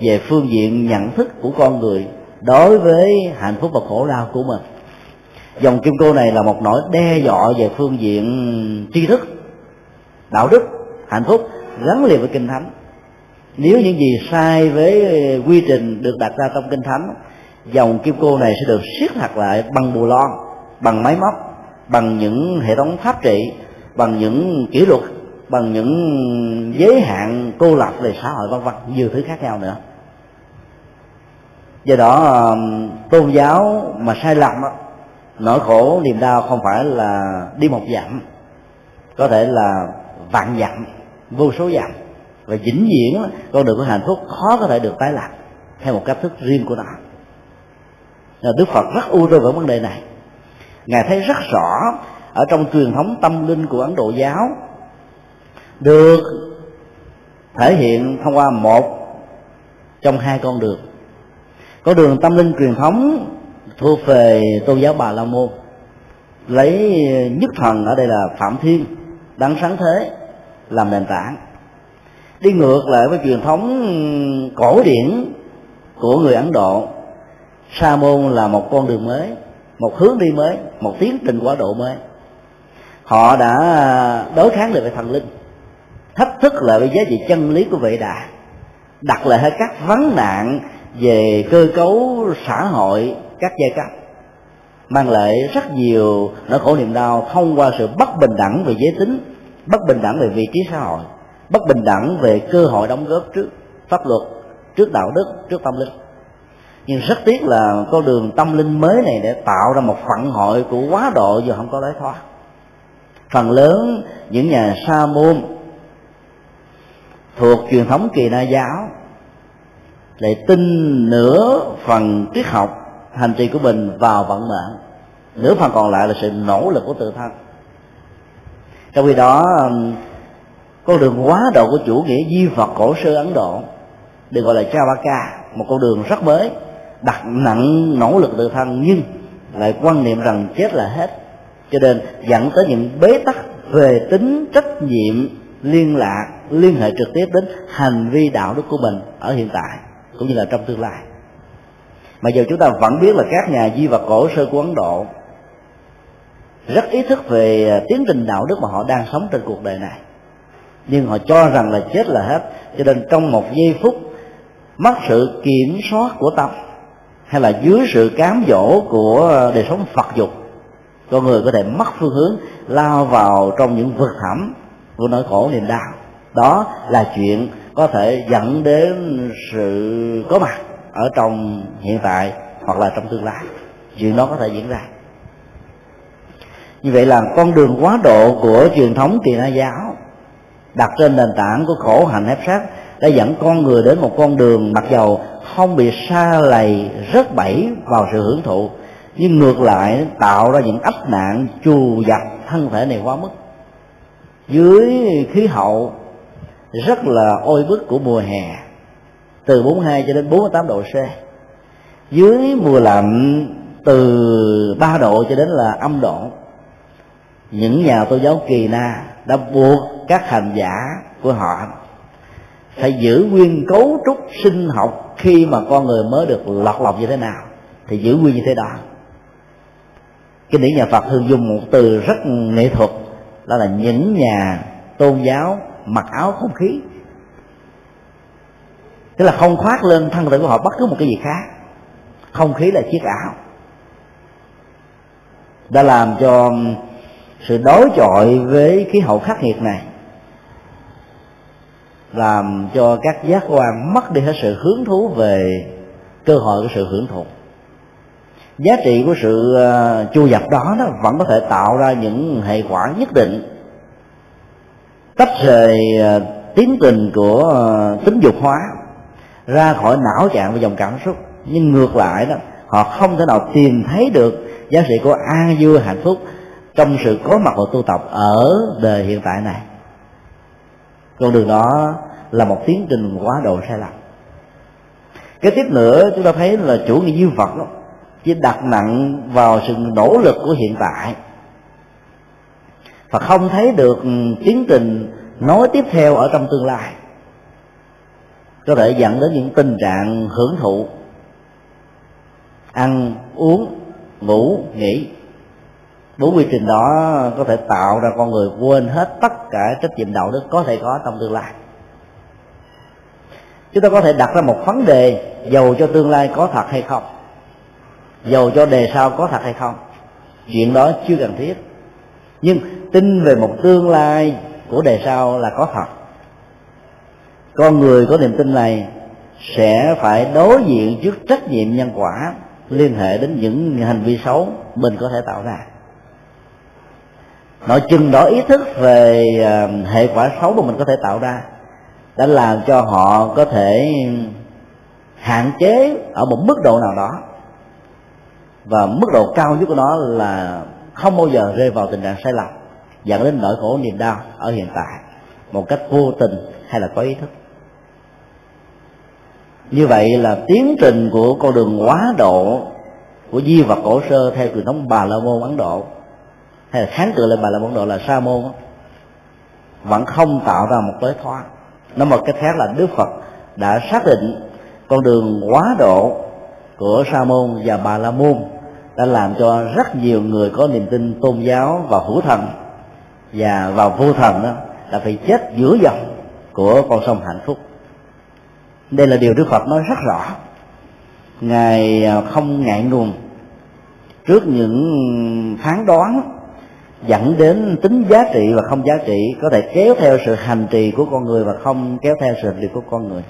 về phương diện nhận thức của con người đối với hạnh phúc và khổ đau của mình. Dòng kim cô này là một nỗi đe dọa về phương diện tri thức, đạo đức, hạnh phúc gắn liền với kinh thánh. Nếu những gì sai với quy trình được đặt ra trong kinh thánh, dòng kim cô này sẽ được siết chặt lại bằng bù lon, bằng máy móc, bằng những hệ thống pháp trị, bằng những kỷ luật, bằng những giới hạn cô lập về xã hội vân vân, nhiều thứ khác nhau nữa. Do đó tôn giáo mà sai lầm, nỗi khổ niềm đau không phải là đi một dặm, có thể là vạn dặm, vô số dặm, và vĩnh viễn con đường của hạnh phúc khó có thể được tái lập theo một cách thức riêng của nó. Đức Phật rất ưu tư về vấn đề này. Ngài thấy rất rõ ở trong truyền thống tâm linh của Ấn Độ giáo được thể hiện thông qua một trong hai con đường. Con đường tâm linh truyền thống thuộc về tôn giáo Bà La Môn, lấy nhất thần ở đây là Phạm Thiên, Đấng Sáng Thế làm nền tảng. Đi ngược lại với truyền thống cổ điển của người Ấn Độ, Sa môn là một con đường mới, một hướng đi mới, một tiến trình quá độ mới. Họ đã đối kháng lại với thần linh, thách thức lại với giá trị chân lý của Vệ Đà, đặt lại hết các vấn nạn về cơ cấu xã hội, các giai cấp, mang lại rất nhiều nỗi khổ niềm đau thông qua sự bất bình đẳng về giới tính, bất bình đẳng về vị trí xã hội, bất bình đẳng về cơ hội đóng góp trước pháp luật, trước đạo đức, trước tâm linh. Nhưng rất tiếc là con đường tâm linh mới này để tạo ra một phận hội của quá độ giờ không có lối thoát. Phần lớn những nhà sa môn thuộc truyền thống Kỳ Na giáo lại tin nửa phần triết học hành trì của mình vào vận mệnh, nửa phần còn lại là sự nỗ lực của tự thân. Trong khi đó, con đường quá độ của chủ nghĩa duy vật cổ xưa Ấn Độ được gọi là Chavaka, một con đường rất mới, đặt nặng nỗ lực tự thân nhưng lại quan niệm rằng chết là hết, cho nên dẫn tới những bế tắc về tính trách nhiệm, liên lạc, liên hệ trực tiếp đến hành vi đạo đức của mình ở hiện tại cũng như là trong tương lai. Mà giờ chúng ta vẫn biết là các nhà duy vật cổ xưa của Ấn Độ rất ý thức về tiến trình đạo đức mà họ đang sống trên cuộc đời này, nhưng họ cho rằng là chết là hết, cho nên trong một giây phút mất sự kiểm soát của tâm hay là dưới sự cám dỗ của đời sống vật dục, con người có thể mất phương hướng, lao vào trong những vực thẳm của nỗi khổ niềm đau. Đó là chuyện có thể dẫn đến sự có mặt ở trong hiện tại hoặc là trong tương lai, chuyện đó có thể diễn ra. Như vậy là con đường quá độ của truyền thống Kỳ Na giáo đặt trên nền tảng của khổ hạnh ép sát đã dẫn con người đến một con đường mặc dầu không bị sa lầy rớt bẫy vào sự hưởng thụ, nhưng ngược lại tạo ra những ách nạn trù dập thân thể này quá mức. Dưới khí hậu rất là oi bức của mùa hè, từ bốn mươi hai cho đến bốn mươi tám độ C, dưới mùa lạnh từ ba độ cho đến là âm độ, những nhà tôn giáo Kỳ Na đã buộc các hành giả của họ phải giữ nguyên cấu trúc sinh học khi mà con người mới được lọt lòng như thế nào thì giữ nguyên như thế đó. Kinh điển nhà Phật thường dùng một từ rất nghệ thuật, đó là những nhà tôn giáo mặc áo không khí, tức là không khoác lên thân thể của họ bất cứ một cái gì khác, không khí là chiếc áo, đã làm cho sự đối chọi với khí hậu khắc nghiệt này làm cho các giác quan mất đi hết sự hứng thú về cơ hội của sự hưởng thụ. Giá trị của sự chu dập đó, đó vẫn có thể tạo ra những hệ quả nhất định, tách rời tiến trình của tính dục hóa ra khỏi não trạng và dòng cảm xúc. Nhưng ngược lại đó, họ không thể nào tìm thấy được giá trị của an vui hạnh phúc trong sự có mặt của tu tập ở đời hiện tại này. Con đường đó là một tiến trình quá độ sai lầm. Cái tiếp nữa, chúng ta thấy là chủ nghĩa duy vật đó, chỉ đặt nặng vào sự nỗ lực của hiện tại và không thấy được tiến trình nói tiếp theo ở trong tương lai, có thể dẫn đến những tình trạng hưởng thụ, ăn, uống, ngủ, nghỉ. Bốn quy trình đó có thể tạo ra con người quên hết tất cả trách nhiệm đạo đức có thể có trong tương lai. Chúng ta có thể đặt ra một vấn đề dầu cho tương lai có thật hay không, dầu cho đề sau có thật hay không, chuyện đó chưa cần thiết, nhưng tin về một tương lai của đề sau là có thật. Con người có niềm tin này sẽ phải đối diện trước trách nhiệm nhân quả liên hệ đến những hành vi xấu mình có thể tạo ra. Nội chừng đó, ý thức về hệ quả xấu mà mình có thể tạo ra đã làm cho họ có thể hạn chế ở một mức độ nào đó, và mức độ cao nhất của nó là không bao giờ rơi vào tình trạng sai lầm dẫn đến nỗi khổ niềm đau ở hiện tại một cách vô tình hay là có ý thức. Như vậy là tiến trình của con đường quá độ của di vật cổ sơ theo truyền thống Bà La Môn Ấn Độ, hay là kháng cự lại Bà La Môn Ấn Độ là Sa Môn, vẫn không tạo ra một lối thoát. Nói một cách khác là Đức Phật đã xác định con đường quá độ của Sa Môn và Bà La Môn đã làm cho rất nhiều người có niềm tin tôn giáo vào hữu thần và vào vô thần đó đã phải chết giữa dòng của con sông hạnh phúc. Đây là điều Đức Phật nói rất rõ. Ngài không ngại ngùng trước những phán đoán dẫn đến tính giá trị và không giá trị, có thể kéo theo sự hành trì của con người và không kéo theo sự hành trì của con người.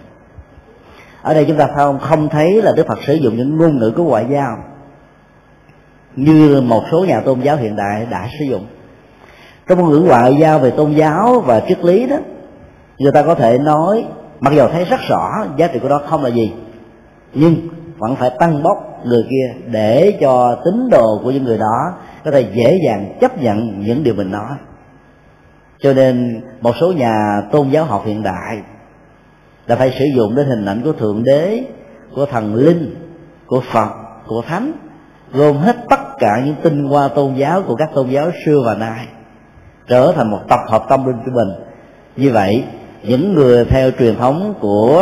Ở đây chúng ta không không thấy là Đức Phật sử dụng những ngôn ngữ của ngoại giao như một số nhà tôn giáo hiện đại đã sử dụng. Trong ngôn ngữ ngoại giao về tôn giáo và triết lý đó, người ta có thể nói mặc dù thấy rất rõ giá trị của nó không là gì, nhưng vẫn phải tăng bốc người kia để cho tín đồ của những người đó có thể dễ dàng chấp nhận những điều mình nói. Cho nên một số nhà tôn giáo học hiện đại là phải sử dụng đến hình ảnh của Thượng Đế, của Thần Linh, của Phật, của Thánh, gồm hết tất cả những tinh hoa tôn giáo của các tôn giáo xưa và nay, trở thành một tập hợp tâm linh của mình. Như vậy, những người theo truyền thống của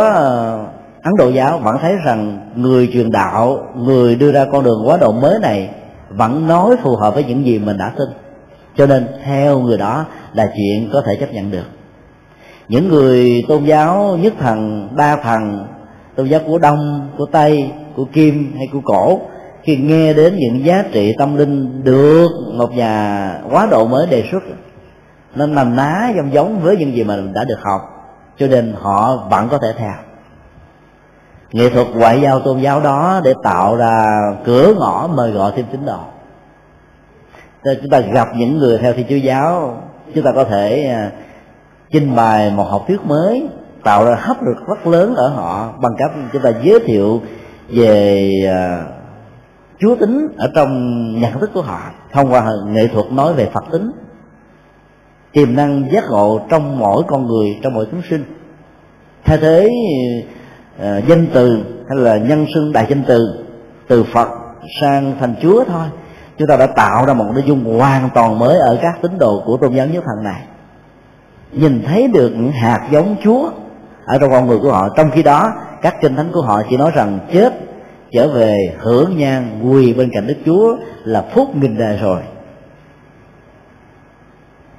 Ấn Độ giáo vẫn thấy rằng người truyền đạo, người đưa ra con đường quá độ mới này vẫn nói phù hợp với những gì mình đã tin, cho nên theo người đó là chuyện có thể chấp nhận được. Những người tôn giáo nhất thần, đa thần, tôn giáo của Đông, của Tây, của Kim hay của Cổ, khi nghe đến những giá trị tâm linh được một nhà quá độ mới đề xuất, nó nằm ná giống giống với những gì mà mình đã được học, cho nên họ vẫn có thể theo. Nghệ thuật ngoại giao tôn giáo đó để tạo ra cửa ngõ mời gọi thêm tín đồ. Chúng ta gặp những người theo Thiên Chúa giáo, chúng ta có thể trình bày một học thuyết mới, tạo ra hấp lực rất lớn ở họ bằng cách chúng ta giới thiệu về Chúa tính ở trong nhận thức của họ thông qua nghệ thuật nói về Phật tính, tiềm năng giác ngộ trong mỗi con người, trong mỗi chúng sinh. Thay thế uh, danh từ hay là nhân xưng đại danh từ từ Phật sang thành Chúa thôi, chúng ta đã tạo ra một nội dung hoàn toàn mới ở các tín đồ của tôn giáo nhất thần này, nhìn thấy được những hạt giống Chúa ở trong con người của họ. Trong khi đó các kinh thánh của họ chỉ nói rằng chết trở về hưởng nhan quỳ bên cạnh Đức Chúa là phúc nghìn đời rồi.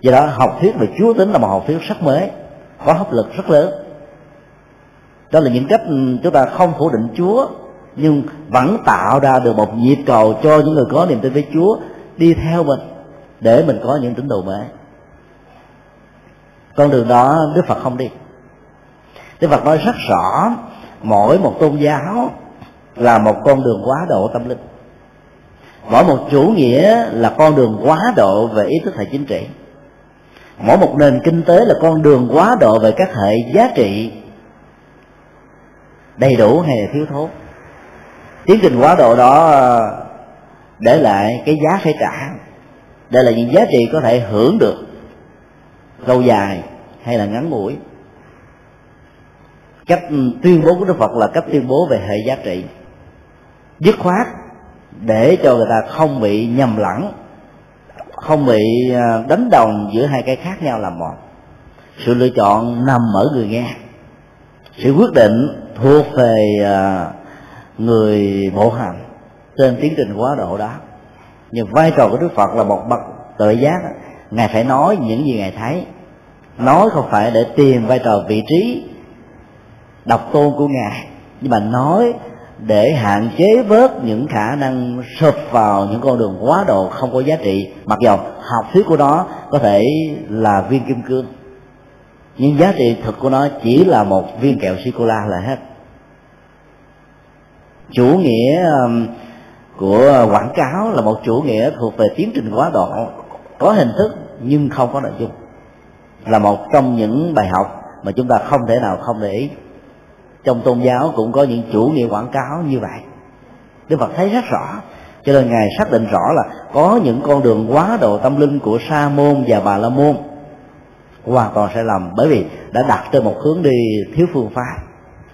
Do đó học thuyết về Chúa tính là một học thuyết rất mới, có hấp lực rất lớn. Đó là những cách chúng ta không phủ định Chúa nhưng vẫn tạo ra được một nhịp cầu cho những người có niềm tin với Chúa đi theo mình để mình có những tín đồ mới. Con đường đó Đức Phật không đi. Đức Phật nói rất rõ, mỗi một tôn giáo là một con đường quá độ tâm linh, mỗi một chủ nghĩa là con đường quá độ về ý thức hệ chính trị, mỗi một nền kinh tế là con đường quá độ về các hệ giá trị đầy đủ hay là thiếu thốn. Tiến trình quá độ đó để lại cái giá phải trả, đây là những giá trị có thể hưởng được lâu dài hay là ngắn ngủi. Cách tuyên bố của Đức Phật là cách tuyên bố về hệ giá trị dứt khoát để cho người ta không bị nhầm lẫn, không bị đánh đồng giữa hai cái khác nhau là một. Sự lựa chọn nằm ở người nghe, sự quyết định thuộc về người bộ hành trên tiến trình quá độ đó. Nhưng vai trò của Đức Phật là một bậc tự giác, Ngài phải nói những gì Ngài thấy, nói không phải để tìm vai trò vị trí độc tôn của Ngài, nhưng mà nói để hạn chế bớt những khả năng sụp vào những con đường quá độ không có giá trị. Mặc dù học thuyết của nó có thể là viên kim cương, nhưng giá trị thực của nó chỉ là một viên kẹo sô-cô-la là hết. Chủ nghĩa của quảng cáo là một chủ nghĩa thuộc về tiến trình quá độ, có hình thức nhưng không có nội dung, là một trong những bài học mà chúng ta không thể nào không để ý. Trong tôn giáo cũng có những chủ nghĩa quảng cáo như vậy, Đức Phật thấy rất rõ, cho nên Ngài xác định rõ là có những con đường quá độ tâm linh của Sa Môn và Bà La Môn hoàn toàn sai lầm, bởi vì đã đặt trên một hướng đi thiếu phương pháp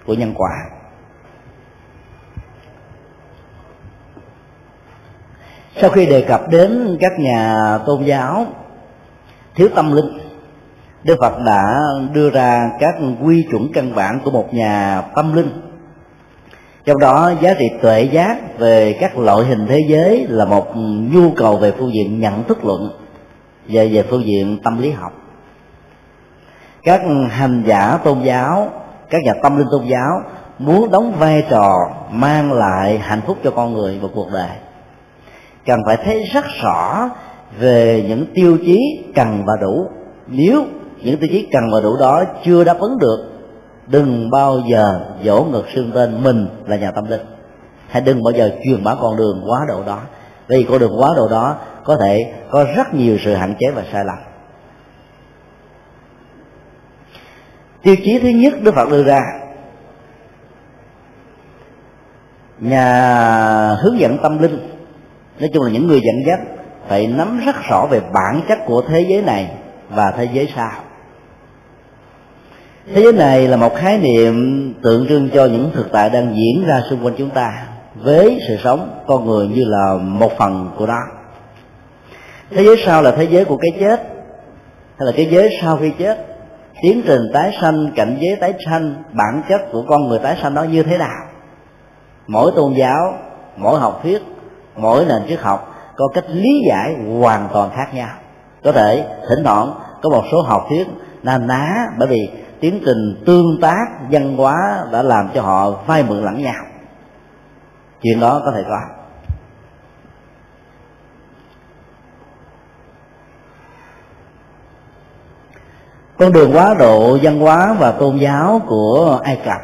của nhân quả. Sau khi đề cập đến các nhà tôn giáo thiếu tâm linh, Đức Phật đã đưa ra các quy chuẩn căn bản của một nhà tâm linh. Trong đó giá trị tuệ giác về các loại hình thế giới là một nhu cầu về phương diện nhận thức luận và về phương diện tâm lý học. Các hành giả tôn giáo, các nhà tâm linh tôn giáo muốn đóng vai trò mang lại hạnh phúc cho con người và cuộc đời, cần phải thấy rất rõ về những tiêu chí cần và đủ. Nếu những tiêu chí cần và đủ đó chưa đáp ứng được, đừng bao giờ dỗ ngực xưng tên mình là nhà tâm linh, hãy đừng bao giờ truyền bá con đường quá độ đó, vì con đường quá độ đó có thể có rất nhiều sự hạn chế và sai lầm. Tiêu chí thứ nhất Đức Phật đưa ra, nhà hướng dẫn tâm linh, nói chung là những người dẫn dắt, phải nắm rất rõ về bản chất của thế giới này và thế giới sau. Thế giới này là một khái niệm tượng trưng cho những thực tại đang diễn ra xung quanh chúng ta, với sự sống con người như là một phần của nó. Thế giới sau là thế giới của cái chết, hay là thế giới sau khi chết, tiến trình tái sanh, cảnh giới tái sanh, bản chất của con người tái sanh đó như thế nào. Mỗi tôn giáo, mỗi học thuyết, mỗi nền triết học có cách lý giải hoàn toàn khác nhau. Có thể thỉnh thoảng có một số học thuyết na ná, bởi vì tiến trình tương tác văn hóa đã làm cho họ vay mượn lẫn nhau, chuyện đó có thể có. Con đường quá độ văn hóa và tôn giáo của Ai Cập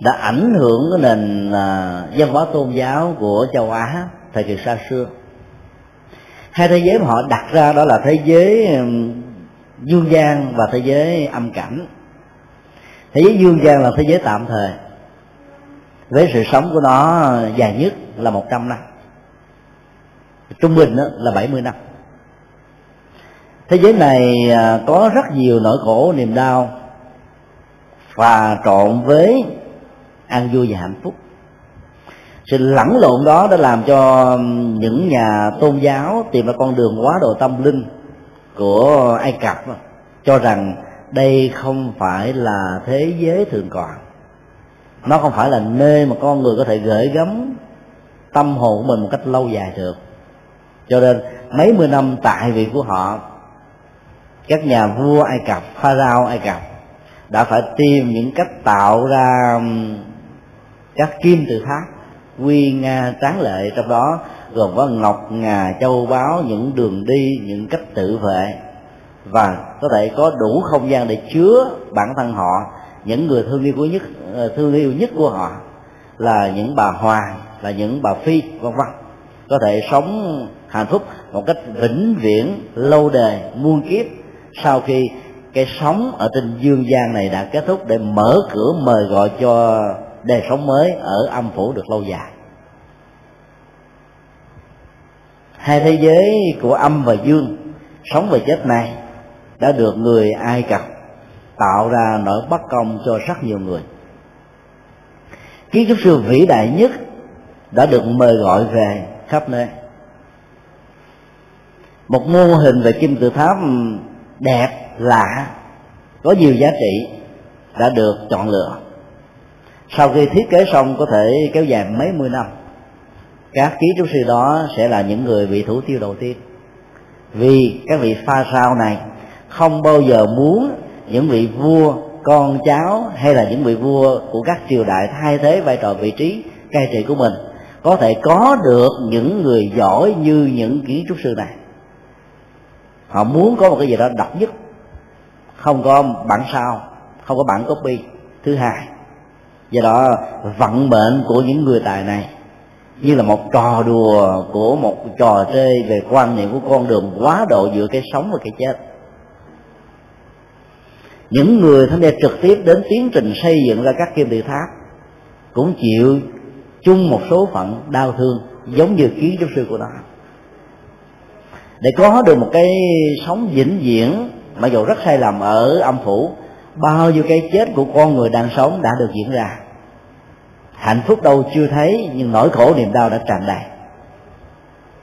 đã ảnh hưởng đến nền văn hóa tôn giáo của châu Á thời kỳ xa xưa. Hai thế giới mà họ đặt ra đó là thế giới dương gian và thế giới âm cảnh. Thế giới dương gian là thế giới tạm thời, với sự sống của nó dài nhất là một trăm năm, trung bình là bảy mươi năm. Thế giới này có rất nhiều nỗi khổ niềm đau và trộn với an vui và hạnh phúc. Sự lẫn lộn đó đã làm cho những nhà tôn giáo tìm ra con đường quá độ tâm linh của Ai Cập, cho rằng đây không phải là thế giới thường còn, nó không phải là nơi mà con người có thể gửi gắm tâm hồn của mình một cách lâu dài được. Cho nên mấy mươi năm tại vị của họ, các nhà vua Ai Cập, pharaoh Ai Cập đã phải tìm những cách tạo ra các kim tự tháp nguy nga tráng lệ, trong đó gồm có ngọc ngà châu báu, những đường đi, những cách tự vệ, và có thể có đủ không gian để chứa bản thân họ những người thương yêu của nhất thương yêu nhất của họ là những bà hoàng, là những bà phi, vân vân, có thể sống hạnh phúc một cách vĩnh viễn, lâu đời muôn kiếp sau khi cái sống ở trên dương gian này đã kết thúc, để mở cửa mời gọi cho đời sống mới ở âm phủ được lâu dài. Hai thế giới của âm và dương, sống và chết này đã được người Ai Cập tạo ra nỗi bất công cho rất nhiều người. Kiến trúc sư vĩ đại nhất đã được mời gọi về khắp nơi. Một mô hình về kim tự tháp đẹp, lạ, có nhiều giá trị đã được chọn lựa. Sau khi thiết kế xong có thể kéo dài mấy mươi năm. Các kiến trúc sư đó sẽ là những người bị thủ tiêu đầu tiên, vì các vị pha sao này không bao giờ muốn những vị vua con cháu hay là những vị vua của các triều đại thay thế vai trò vị trí cai trị của mình, có thể có được những người giỏi như những kiến trúc sư này. Họ muốn có một cái gì đó độc nhất, không có bản sao, không có bản copy thứ hai. Do đó vận mệnh của những người tài này như là một trò đùa của một trò chơi về quan niệm của con đường quá độ giữa cái sống và cái chết. Những người tham gia trực tiếp đến tiến trình xây dựng ra các kim tự tháp cũng chịu chung một số phận đau thương giống như kiến trúc sư của nó. Để có được một cái sống vĩnh viễn mặc dù rất sai lầm ở âm phủ, bao nhiêu cái chết của con người đang sống đã được diễn ra. Hạnh phúc đâu chưa thấy, nhưng nỗi khổ niềm đau đã tràn đầy.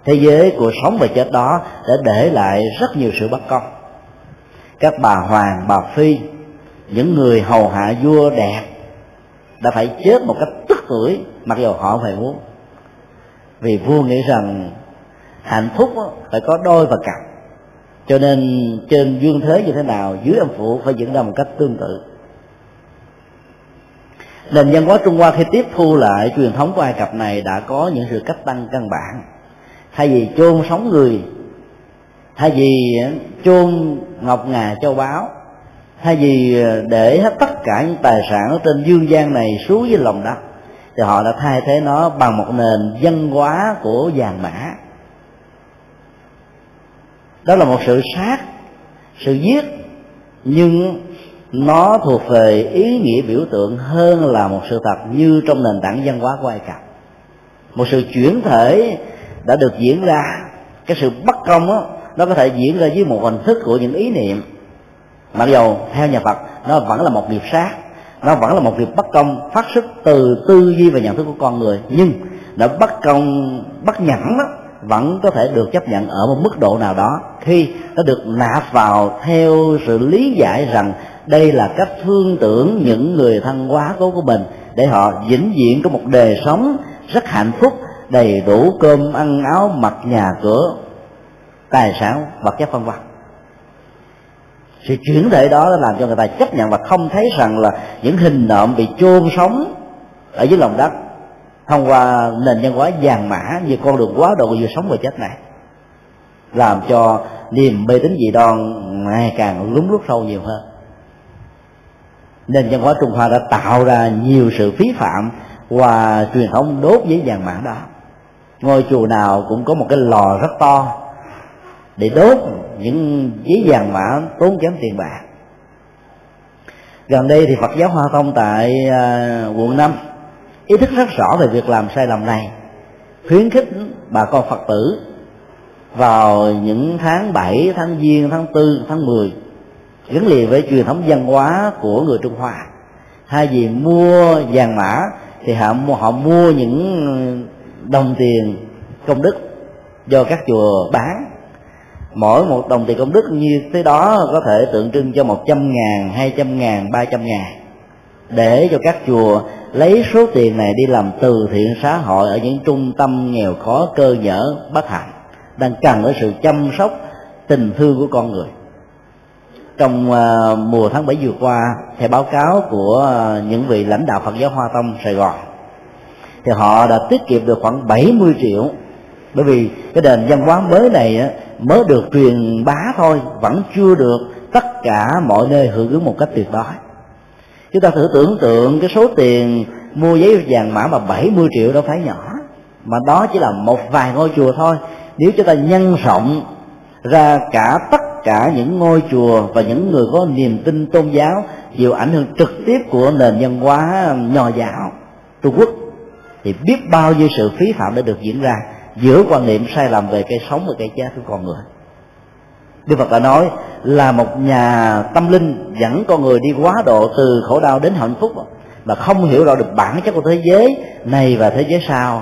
Thế giới của sống và chết đó đã để lại rất nhiều sự bất công. Các bà hoàng, bà phi, những người hầu hạ vua đẹp đã phải chết một cách tức tưởi, mặc dù họ phải muốn. Vì vua nghĩ rằng hạnh phúc phải có đôi và cặp, cho nên trên dương thế như thế nào, dưới âm phủ phải diễn ra một cách tương tự. Nền văn hóa Trung Hoa khi tiếp thu lại truyền thống của Ai Cập này đã có những sự cách tăng căn bản. Thay vì chôn sống người, thay vì chôn ngọc ngà châu báu, thay vì để hết tất cả những tài sản ở trên dương gian này xuống dưới lòng đất, thì họ đã thay thế nó bằng một nền văn hóa của vàng mã. Đó là một sự sát, sự giết, nhưng nó thuộc về ý nghĩa biểu tượng hơn là một sự thật như trong nền tảng văn hóa của Ai Cập. Một sự chuyển thể đã được diễn ra. Cái sự bất công đó, nó có thể diễn ra dưới một hình thức của những ý niệm. Mặc dù theo nhà Phật nó vẫn là một nghiệp sát, nó vẫn là một việc bất công phát xuất từ tư duy và nhận thức của con người, nhưng nó bất công, bất nhẫn đó, vẫn có thể được chấp nhận ở một mức độ nào đó khi nó được nạp vào theo sự lý giải rằng đây là cách thương tưởng những người thân quá cố của mình, để họ vĩnh viễn có một đời sống rất hạnh phúc, đầy đủ cơm ăn áo mặc, nhà cửa, tài sản vật chất vân vân. Sự chuyển thể đó làm cho người ta chấp nhận và không thấy rằng là những hình nộm bị chôn sống ở dưới lòng đất thông qua nền văn hóa vàng mã như con đường quá độ giữa sống và chết này, làm cho niềm mê tín dị đoan ngày càng lún lút sâu nhiều hơn. Nền văn hóa Trung Hoa đã tạo ra nhiều sự phí phạm và truyền thống đốt giấy vàng mã đó. Ngôi chùa nào cũng có một cái lò rất to để đốt những giấy vàng mã tốn kém tiền bạc. Gần đây thì Phật giáo Hoa Tông tại quận năm ý thức rất rõ về việc làm sai lầm này, khuyến khích bà con Phật tử vào những tháng bảy, tháng Giêng, tháng Tư, tháng mười gắn liền với truyền thống văn hóa của người Trung Hoa. Thay vì mua vàng mã thì họ mua, họ mua những đồng tiền công đức do các chùa bán. Mỗi một đồng tiền công đức như thế đó có thể tượng trưng cho một trăm ngàn, hai trăm ngàn, ba trăm ngàn, để cho các chùa lấy số tiền này đi làm từ thiện xã hội ở những trung tâm nghèo khó, cơ nhở, bất hạnh đang cần ở sự chăm sóc tình thương của con người. Trong uh, mùa tháng bảy vừa qua, theo báo cáo của uh, những vị lãnh đạo Phật giáo Hoa Tông Sài Gòn, thì họ đã tiết kiệm được khoảng bảy mươi triệu, bởi vì cái nền văn hóa mới này á, mới được truyền bá thôi, vẫn chưa được tất cả mọi nơi hưởng ứng một cách tuyệt đối. Chúng ta thử tưởng tượng cái số tiền mua giấy vàng mã mà bảy mươi triệu đâu phải nhỏ, mà đó chỉ là một vài ngôi chùa thôi. Nếu chúng ta nhân rộng ra cả tất cả những ngôi chùa và những người có niềm tin tôn giáo chịu ảnh hưởng trực tiếp của nền văn hóa Nho giáo Trung Quốc, thì biết bao nhiêu sự phí phạm đã được diễn ra giữa quan niệm sai lầm về cái sống và cái chết của con người. Đức Phật đã nói là một nhà tâm linh dẫn con người đi quá độ từ khổ đau đến hạnh phúc mà không hiểu rõ được bản chất của thế giới này và thế giới sau,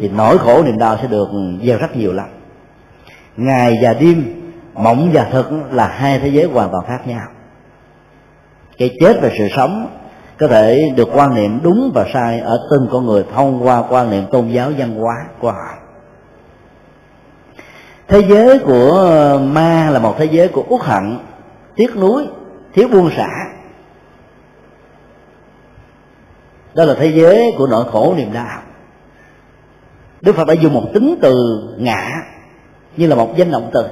thì nỗi khổ niềm đau sẽ được gieo rất nhiều lắm. Ngày và đêm, mộng và thực là hai thế giới hoàn toàn khác nhau. Cái chết và sự sống có thể được quan niệm đúng và sai ở từng con người thông qua quan niệm tôn giáo văn hóa của họ. Thế giới của ma là một thế giới của uất hận, tiếc nuối, thiếu buông xả. Đó là thế giới của nỗi khổ niềm đau. Đức Phật đã dùng một tính từ ngã như là một danh động từ.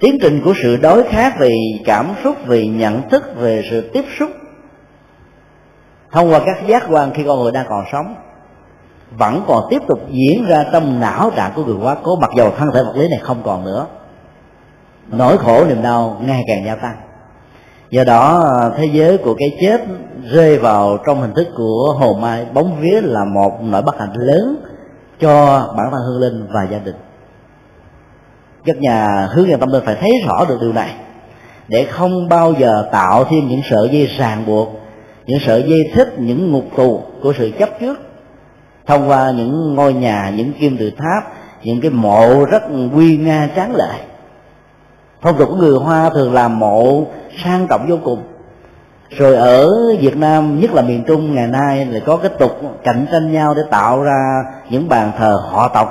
Tiến trình của sự đối khác về cảm xúc, về nhận thức, về sự tiếp xúc thông qua các giác quan khi con người đang còn sống vẫn còn tiếp tục diễn ra trong não trạng của người quá cố, mặc dầu thân thể vật lý này không còn nữa. Nỗi khổ niềm đau ngày càng gia tăng. Do đó thế giới của cái chết rơi vào trong hình thức của hồn ma bóng vía là một nỗi bất hạnh lớn cho bản thân hương linh và gia đình. Các nhà hướng dẫn tâm linh phải thấy rõ được điều này để không bao giờ tạo thêm những sợi dây ràng buộc, những sợi dây thích, những ngục tù của sự chấp trước thông qua những ngôi nhà, những kim tự tháp, những cái mộ rất uy nga tráng lệ. Phong tục của người Hoa thường làm mộ sang trọng vô cùng. Rồi ở Việt Nam, nhất là miền Trung ngày nay, lại có cái tục cạnh tranh nhau để tạo ra những bàn thờ họ tộc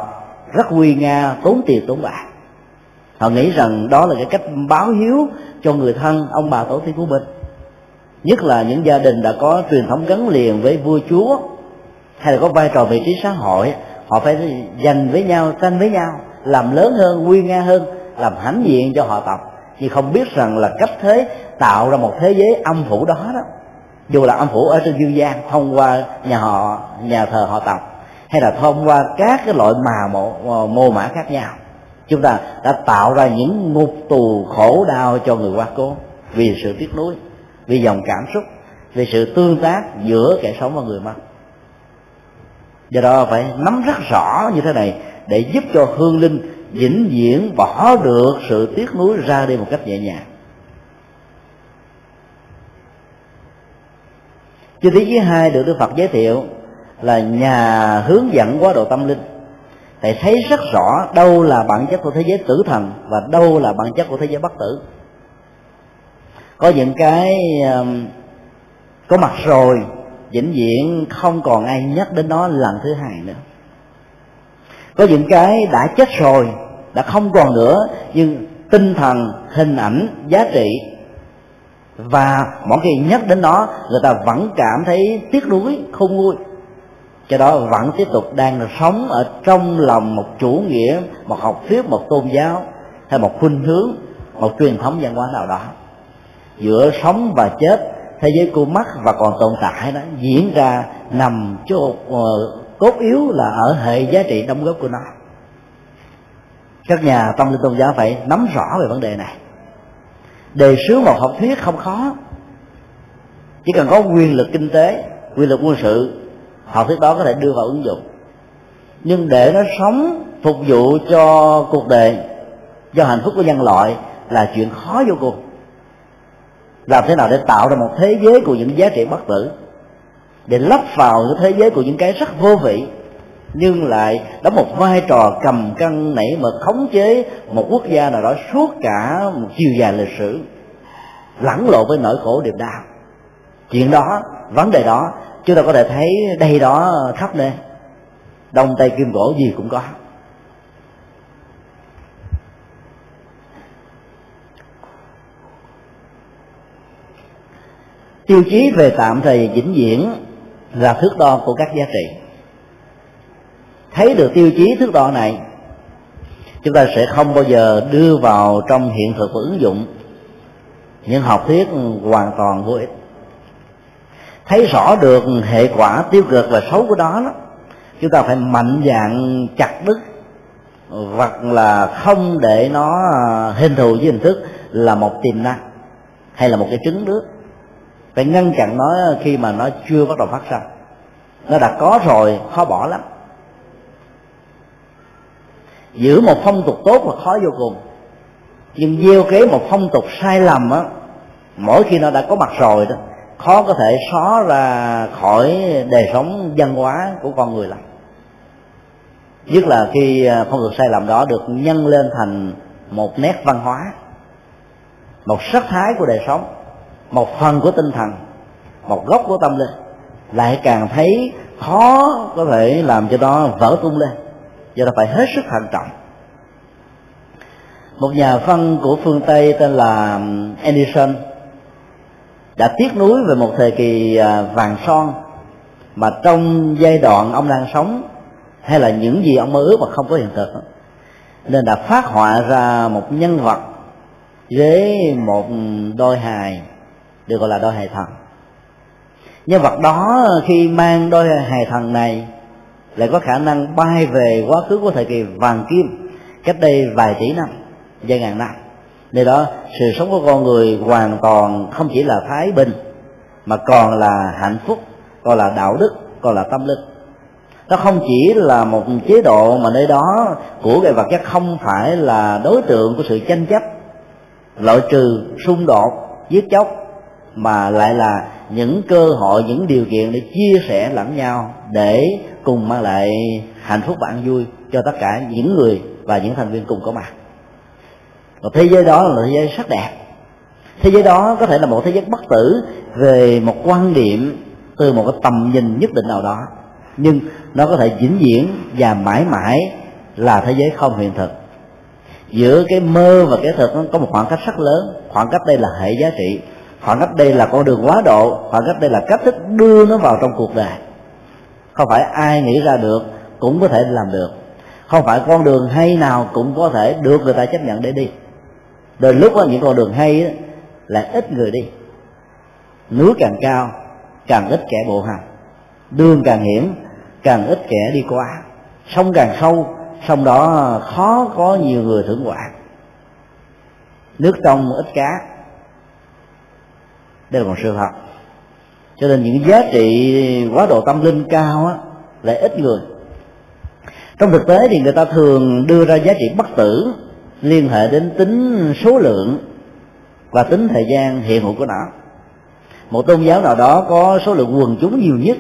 rất uy nga, tốn tiền tốn bạc. Họ nghĩ rằng đó là cái cách báo hiếu cho người thân, ông bà tổ tiên của mình. Nhất là những gia đình đã có truyền thống gắn liền với vua chúa hay là có vai trò vị trí xã hội, họ phải giành với nhau, tranh với nhau, làm lớn hơn, uy nga hơn, làm hãnh diện cho họ tộc. Nhưng không biết rằng là cách thế tạo ra một thế giới âm phủ đó, đó dù là âm phủ ở trên dương gian thông qua nhà họ, nhà thờ họ tộc, hay là thông qua các cái loại mà mộ, mô mã khác nhau, chúng ta đã tạo ra những ngục tù khổ đau cho người quá cố vì sự tiếc nuối, vì dòng cảm xúc, vì sự tương tác giữa kẻ sống và người mất. Do đó phải nắm rất rõ như thế này để giúp cho hương linh vĩnh viễn bỏ được sự tiếc nuối ra đi một cách nhẹ nhàng. Chân lý thứ hai được Đức Phật giới thiệu là nhà hướng dẫn quá độ tâm linh phải thấy rất rõ đâu là bản chất của thế giới tử thần và đâu là bản chất của thế giới bất tử. Có những cái có mặt rồi, vĩnh viễn không còn ai nhắc đến nó lần thứ hai nữa. Có những cái đã chết rồi, đã không còn nữa, nhưng tinh thần, hình ảnh, giá trị, và mỗi khi nhắc đến nó, người ta vẫn cảm thấy tiếc nuối, không vui. Cho đó vẫn tiếp tục đang sống ở trong lòng một chủ nghĩa, một học thuyết, một tôn giáo, hay một khuynh hướng, một truyền thống văn hóa nào đó. Giữa sống và chết, thế giới của mắt và còn tồn tại đó diễn ra nằm chỗ cốt yếu là ở hệ giá trị đóng góp của nó. Các nhà tâm linh tôn giáo phải nắm rõ về vấn đề này. Đề xướng một học thuyết không khó, chỉ cần có quyền lực kinh tế, quyền lực quân sự, học thuyết đó có thể đưa vào ứng dụng. Nhưng để nó sống phục vụ cho cuộc đời, cho hạnh phúc của nhân loại là chuyện khó vô cùng. Làm thế nào để tạo ra một thế giới của những giá trị bất tử, để lấp vào cái thế giới của những cái rất vô vị, nhưng lại đóng một vai trò cầm cân nảy mực khống chế một quốc gia nào đó suốt cả một chiều dài lịch sử, lẫn lộn với nỗi khổ niềm đau. Chuyện đó, vấn đề đó, chúng ta có thể thấy đây đó khắp nơi, đông tây kim cổ gì cũng có. Tiêu chí về tạm thời vĩnh viễn là thước đo của các giá trị. Thấy được tiêu chí thước đo này, chúng ta sẽ không bao giờ đưa vào trong hiện thực và ứng dụng những học thuyết hoàn toàn vô ích. Thấy rõ được hệ quả tiêu cực và xấu của đó, đó chúng ta phải mạnh dạn chặt đứt, hoặc là không để nó hình thù với hình thức là một tiềm năng hay là một cái trứng nước. Phải ngăn chặn nó khi mà nó chưa bắt đầu phát sinh. Nó đã có rồi khó bỏ lắm. Giữ một phong tục tốt là khó vô cùng, nhưng gieo kế một phong tục sai lầm á, mỗi khi nó đã có mặt rồi đó, khó có thể xóa ra khỏi đời sống văn hóa của con người lắm. Nhất là khi phong tục sai lầm đó được nhân lên thành một nét văn hóa, một sắc thái của đời sống, một phần của tinh thần, một gốc của tâm linh, lại càng thấy khó có thể làm cho nó vỡ tung lên. Do đó phải hết sức thận trọng. Một nhà văn của phương Tây tên là Anderson đã tiếc nuối về một thời kỳ vàng son mà trong giai đoạn ông đang sống, hay là những gì ông mơ ước mà không có hiện thực, nên đã phát họa ra một nhân vật với một đôi hài, được gọi là đôi hài thần. Nhân vật đó khi mang đôi hài thần này lại có khả năng bay về quá khứ của thời kỳ vàng kim, cách đây vài tỷ năm, vài ngàn năm. Nơi đó sự sống của con người hoàn toàn không chỉ là thái bình mà còn là hạnh phúc, còn là đạo đức, còn là tâm linh. Nó không chỉ là một chế độ mà nơi đó của cái vật chất không phải là đối tượng của sự tranh chấp, loại trừ, xung đột, giết chóc, mà lại là những cơ hội, những điều kiện để chia sẻ lẫn nhau, để cùng mang lại hạnh phúc và an vui cho tất cả những người và những thành viên cùng có mặt. Và thế giới đó là thế giới sắc đẹp. Thế giới đó có thể là một thế giới bất tử về một quan điểm, từ một cái tầm nhìn nhất định nào đó, nhưng nó có thể vĩnh viễn và mãi mãi là thế giới không hiện thực. Giữa cái mơ và cái thực nó có một khoảng cách rất lớn. Khoảng cách đây là hệ giá trị, khoảng cách đây là con đường quá độ, khoảng cách đây là cách thức đưa nó vào trong cuộc đời. Không phải ai nghĩ ra được cũng có thể làm được, không phải con đường hay nào cũng có thể được người ta chấp nhận để đi. Đôi lúc đó, những con đường hay đó, là ít người đi. Núi càng cao càng ít kẻ bộ hành, đường càng hiểm càng ít kẻ đi qua, sông càng sâu sông đó khó có nhiều người thưởng ngoạn. Nước trong ít cá, đây là một sự thật. Cho nên những giá trị quá độ tâm linh cao á, lại ít người. Trong thực tế thì người ta thường đưa ra giá trị bất tử liên hệ đến tính số lượng và tính thời gian hiện hữu của nó. Một tôn giáo nào đó có số lượng quần chúng nhiều nhất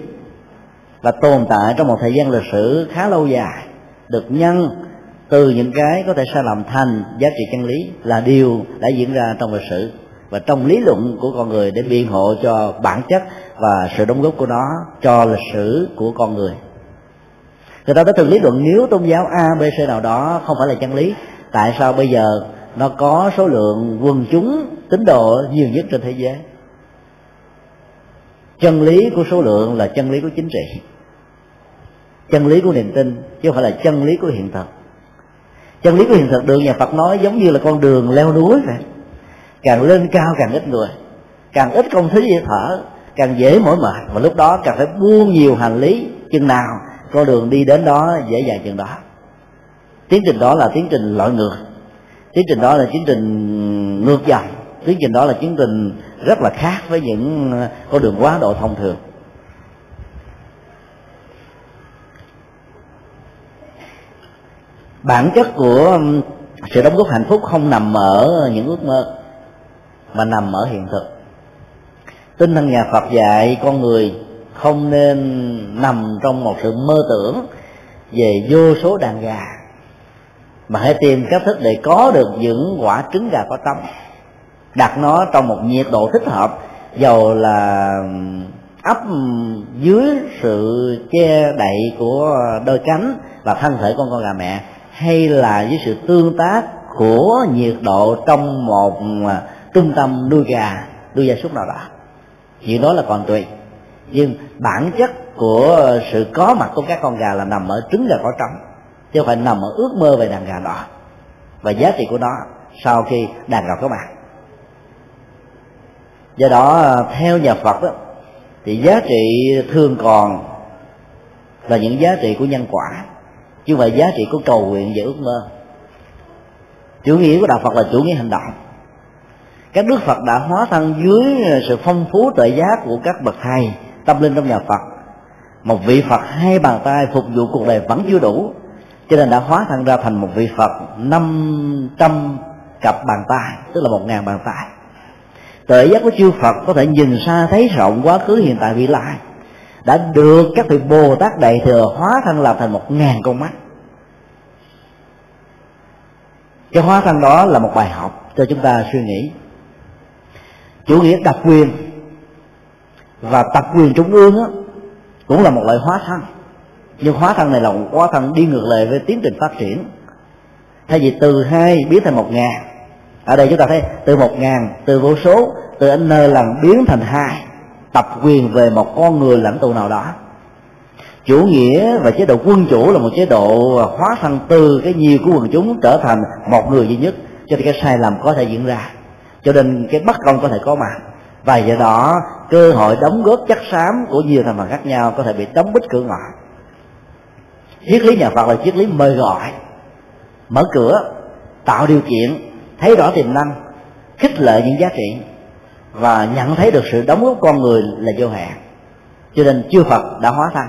và tồn tại trong một thời gian lịch sử khá lâu dài, được nhân từ những cái có thể sai lầm thành giá trị chân lý, là điều đã diễn ra trong lịch sử và trong lý luận của con người, để biện hộ cho bản chất và sự đóng góp của nó cho lịch sử của con người. Người ta đã từng lý luận nếu tôn giáo A, B, C nào đó không phải là chân lý, tại sao bây giờ nó có số lượng quần chúng tín đồ nhiều nhất trên thế giới? Chân lý của số lượng là chân lý của chính trị, chân lý của niềm tin, chứ không phải là chân lý của hiện thực. Chân lý của hiện thực được nhà Phật nói giống như là con đường leo núi vậy. Càng lên cao càng ít người, càng ít không khí dễ thở, càng dễ mỏi mệt, và lúc đó càng phải buông nhiều hành lý. Chừng nào con đường đi đến đó dễ dàng chừng đó. Tiến trình đó là tiến trình lội ngược, tiến trình đó là tiến trình ngược dòng, tiến trình đó là tiến trình rất là khác với những con đường quá độ thông thường. Bản chất của sự đóng góp hạnh phúc không nằm ở những ước mơ mà nằm ở hiện thực. Tinh thần nhà Phật dạy con người không nên nằm trong một sự mơ tưởng về vô số đàn gà, mà hãy tìm cách thức để có được những quả trứng gà có tâm, đặt nó trong một nhiệt độ thích hợp, dầu là ấp dưới sự che đậy của đôi cánh và thân thể con con gà mẹ, hay là với sự tương tác của nhiệt độ trong một trung tâm nuôi gà, nuôi gia súc nào đó. Chuyện đó là còn tùy, nhưng bản chất của sự có mặt của các con gà là nằm ở trứng gà có trống, chứ không phải nằm ở ước mơ về đàn gà đó và giá trị của nó sau khi đàn gà có mặt. Do đó theo nhà Phật đó, thì giá trị thường còn là những giá trị của nhân quả, chứ không phải giá trị của cầu nguyện và ước mơ. Chủ nghĩa của đạo Phật là chủ nghĩa hành động. Các đức Phật đã hóa thân dưới sự phong phú tuệ giác của các bậc thầy tâm linh trong nhà Phật. Một vị Phật hai bàn tay phục vụ cuộc đời vẫn chưa đủ, cho nên đã hóa thân ra thành một vị Phật năm trăm cặp bàn tay, tức là một ngàn bàn tay. Tuệ giác của chư Phật có thể nhìn xa thấy rộng quá khứ hiện tại vị lai, đã được các vị Bồ Tát đại thừa hóa thân làm thành một ngàn con mắt. Cái hóa thân đó là một bài học cho chúng ta suy nghĩ. Chủ nghĩa đặc quyền và tập quyền trung ương á, cũng là một loại hóa thân, nhưng hóa thân này là một hóa thân đi ngược lại với tiến trình phát triển. Thay vì từ hai biến thành một ngàn, ở đây chúng ta thấy từ một ngàn, từ vô số, từ n lần biến thành hai, tập quyền về một con người lãnh tụ nào đó. Chủ nghĩa và chế độ quân chủ là một chế độ hóa thân từ cái nhiều của quần chúng trở thành một người duy nhất, cho nên cái sai lầm có thể diễn ra, cho nên cái bất công có thể có mặt, và do đó cơ hội đóng góp chắc xám của nhiều thành phần khác nhau có thể bị đóng bít cửa ngõ. Triết lý nhà Phật là triết lý mời gọi, mở cửa, tạo điều kiện, thấy rõ tiềm năng, khích lệ những giá trị và nhận thấy được sự đóng góp con người là vô hạn. Cho nên chư Phật đã hóa thân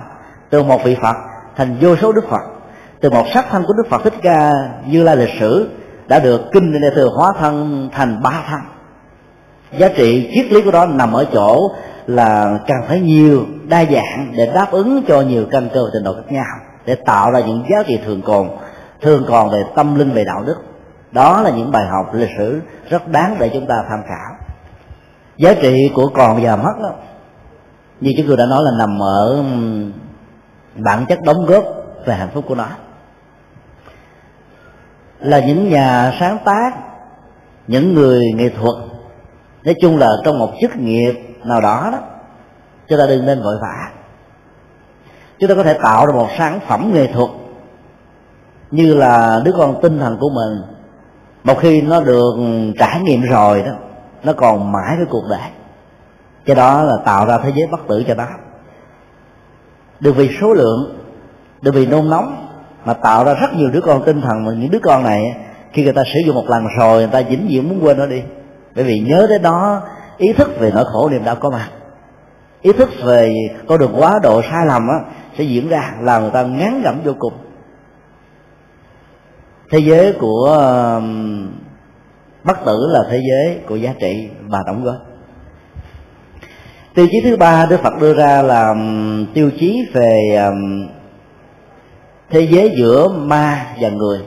từ một vị Phật thành vô số đức Phật, từ một sắc thân của Đức Phật Thích Ca Như Lai lịch sử đã được kinh đại thừa hóa thân thành ba thân. Giá trị triết lý của đó nằm ở chỗ là cần phải nhiều, đa dạng để đáp ứng cho nhiều căn cơ và trình độ khác nhau, để tạo ra những giá trị thường còn, thường còn về tâm linh, về đạo đức. Đó là những bài học lịch sử rất đáng để chúng ta tham khảo. Giá trị của còn và mất đó, như chúng tôi đã nói, là nằm ở bản chất đóng góp về hạnh phúc của nó. Là những nhà sáng tác, những người nghệ thuật, nói chung là trong một chức nghiệp nào đó đó, chúng ta đừng nên vội vã. Chúng ta có thể tạo ra một sản phẩm nghệ thuật như là đứa con tinh thần của mình. Một khi nó được trải nghiệm rồi đó, nó còn mãi với cuộc đời. Cái đó là tạo ra thế giới bất tử cho nó. Đừng vì số lượng, đừng vì nôn nóng mà tạo ra rất nhiều đứa con tinh thần. Mà những đứa con này khi người ta sử dụng một lần rồi, người ta vĩnh viễn muốn quên nó đi, bởi vì nhớ đến đó ý thức về nỗi khổ niềm đau có mặt, ý thức về con đường quá độ sai lầm á, sẽ diễn ra là người ta ngán ngẩm vô cùng. Thế giới của bất tử là thế giới của giá trị và đóng góp. Tiêu chí thứ ba Đức Phật đưa ra là tiêu chí về thế giới giữa ma và người.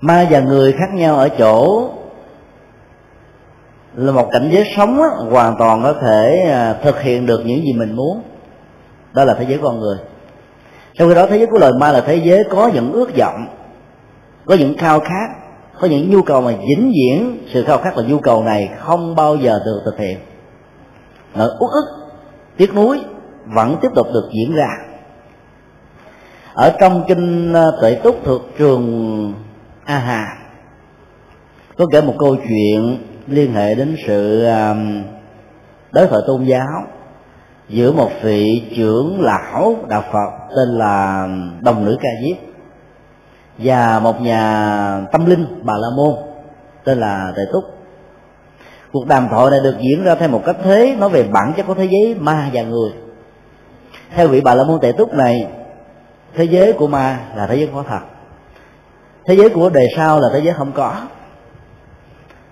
Ma và người khác nhau ở chỗ là một cảnh giới sống á, hoàn toàn có thể thực hiện được những gì mình muốn. Đó là thế giới con người. Trong khi đó thế giới của loài ma là thế giới có những ước vọng, có những khao khát, có những nhu cầu mà vĩnh viễn sự khao khát và nhu cầu này không bao giờ được thực hiện. Nỗi uất ức, tiếc nuối vẫn tiếp tục được diễn ra. Ở trong kinh Tuệ Túc thuộc trường A Hà có kể một câu chuyện liên hệ đến sự đối thoại tôn giáo giữa một vị trưởng lão đạo Phật tên là Đồng Nữ Ca Diếp và một nhà tâm linh Bà La Môn tên là Tuệ Túc. Cuộc đàm thoại này được diễn ra theo một cách thế nói về bản chất của thế giới ma và người. Theo vị Bà La Môn Tuệ Túc này, thế giới của ma là thế giới có thật, thế giới của đời sau là thế giới không có.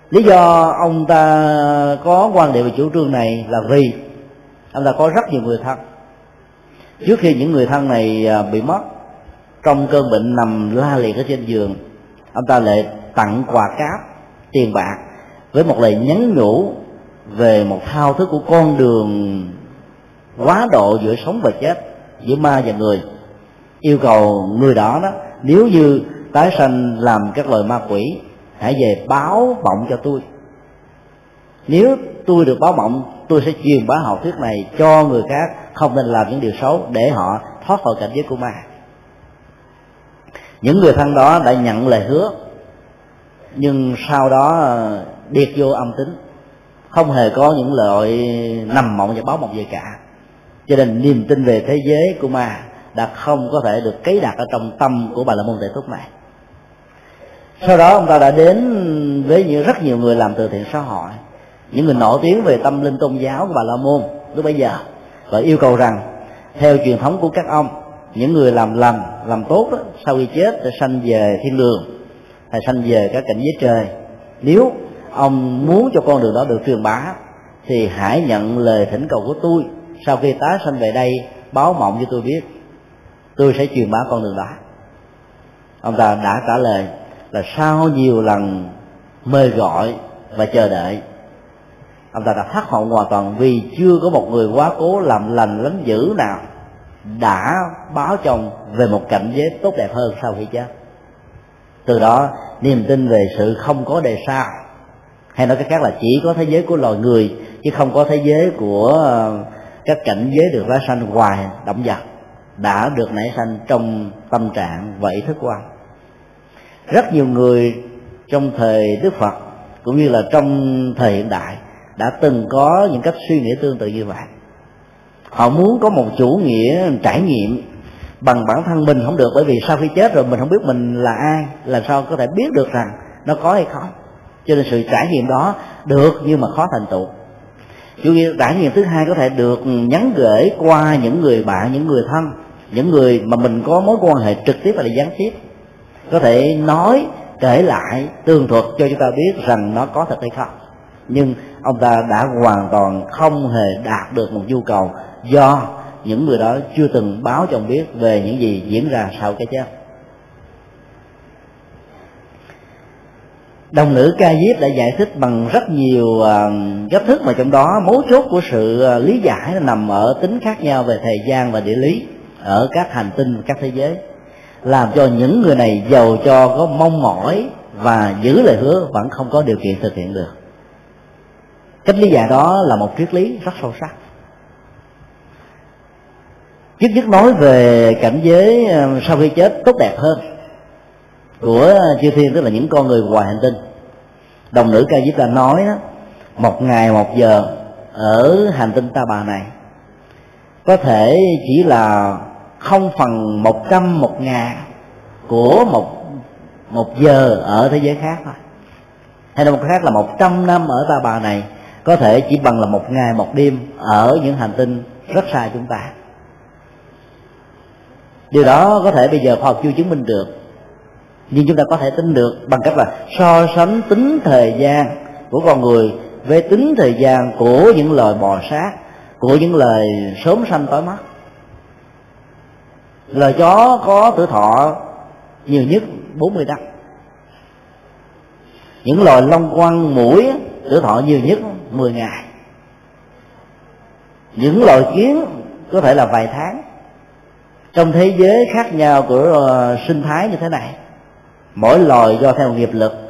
Lý do ông ta có quan điểm về chủ trương này là vì ông ta có rất nhiều người thân. Trước khi những người thân này bị mất, trong cơn bệnh nằm la liệt ở trên giường, ông ta lại tặng quà cáp tiền bạc với một lời nhắn nhủ về một thao thức của con đường quá độ giữa sống và chết, giữa ma và người. Yêu cầu người đó đó, nếu như tái sanh làm các loài ma quỷ, hãy về báo mộng cho tôi. Nếu tôi được báo mộng, tôi sẽ truyền bá học thuyết này cho người khác, không nên làm những điều xấu để họ thoát khỏi cảnh giới của ma. Những người thân đó đã nhận lời hứa nhưng sau đó điệt vô âm tính, không hề có những loại nằm mộng và báo mộng gì cả. Cho nên niềm tin về thế giới của ma đã không có thể được cấy đặt ở trong tâm của Bà La Môn Đại Thúc này. Sau đó ông ta đã đến với rất nhiều người làm từ thiện xã hội, những người nổi tiếng về tâm linh tôn giáo của Bà La Môn lúc bấy giờ, và yêu cầu rằng theo truyền thống của các ông, những người làm lành, làm tốt đó, sau khi chết sẽ sanh về thiên đường hay sanh về các cảnh giới trời. Nếu ông muốn cho con đường đó được truyền bá thì hãy nhận lời thỉnh cầu của tôi, sau khi tái sanh về đây báo mộng cho tôi biết, tôi sẽ truyền bá con đường đó. Ông ta đã trả lời là sau nhiều lần mời gọi và chờ đợi, ông ta đã thất vọng hoàn toàn vì chưa có một người quá cố làm lành lánh dữ nào đã báo cho ông về một cảnh giới tốt đẹp hơn sau khi chết. Từ đó niềm tin về sự không có đề sao, hay nói cách khác là chỉ có thế giới của loài người chứ không có thế giới của các cảnh giới được tái sanh hoài động vật, đã được nảy sinh trong tâm trạng và ý thức của ông. Rất nhiều người trong thời Đức Phật cũng như là trong thời hiện đại đã từng có những cách suy nghĩ tương tự như vậy. Họ muốn có một chủ nghĩa trải nghiệm bằng bản thân mình không được, bởi vì sau khi chết rồi mình không biết mình là ai, làm sao có thể biết được rằng nó có hay không. Cho nên sự trải nghiệm đó được nhưng mà khó thành tựu. Chủ nghĩa trải nghiệm thứ hai có thể được nhắn gửi qua những người bạn, những người thân, những người mà mình có mối quan hệ trực tiếp hay là gián tiếp, có thể nói, kể lại, tường thuật cho chúng ta biết rằng nó có thật hay không. Nhưng ông ta đã hoàn toàn không hề đạt được một nhu cầu, do những người đó chưa từng báo cho ông biết về những gì diễn ra sau cái chết. Đồng nữ Ca Diếp đã giải thích bằng rất nhiều cách thức, mà trong đó mấu chốt của sự lý giải nằm ở tính khác nhau về thời gian và địa lý ở các hành tinh, các thế giới, làm cho những người này giàu cho có mong mỏi và giữ lời hứa vẫn không có điều kiện thực hiện được. Cách lý giải đó là một triết lý rất sâu sắc. Trước nhất nói về cảnh giới sau khi chết tốt đẹp hơn của chư thiên, tức là những con người ngoài hành tinh. Đồng nữ Ca Diếp đã nói đó, một ngày một giờ ở hành tinh Ta Bà này có thể chỉ là không phần một trăm một ngàn của một một giờ ở thế giới khác thôi. Hay nói một khác là một trăm năm ở Ta Bà này có thể chỉ bằng là một ngày một đêm ở những hành tinh rất xa chúng ta. Điều đó có thể bây giờ khoa học chưa chứng minh được, nhưng chúng ta có thể tính được bằng cách là so sánh tính thời gian của con người với tính thời gian của những loài bò sát, của những loài sớm sanh tối mất. Loài chó có tuổi thọ nhiều nhất bốn mươi năm, những loài long quăng mũi tuổi thọ nhiều nhất mười ngày, những loài kiến có thể là vài tháng. Trong thế giới khác nhau của sinh thái như thế này, mỗi loài do theo nghiệp lực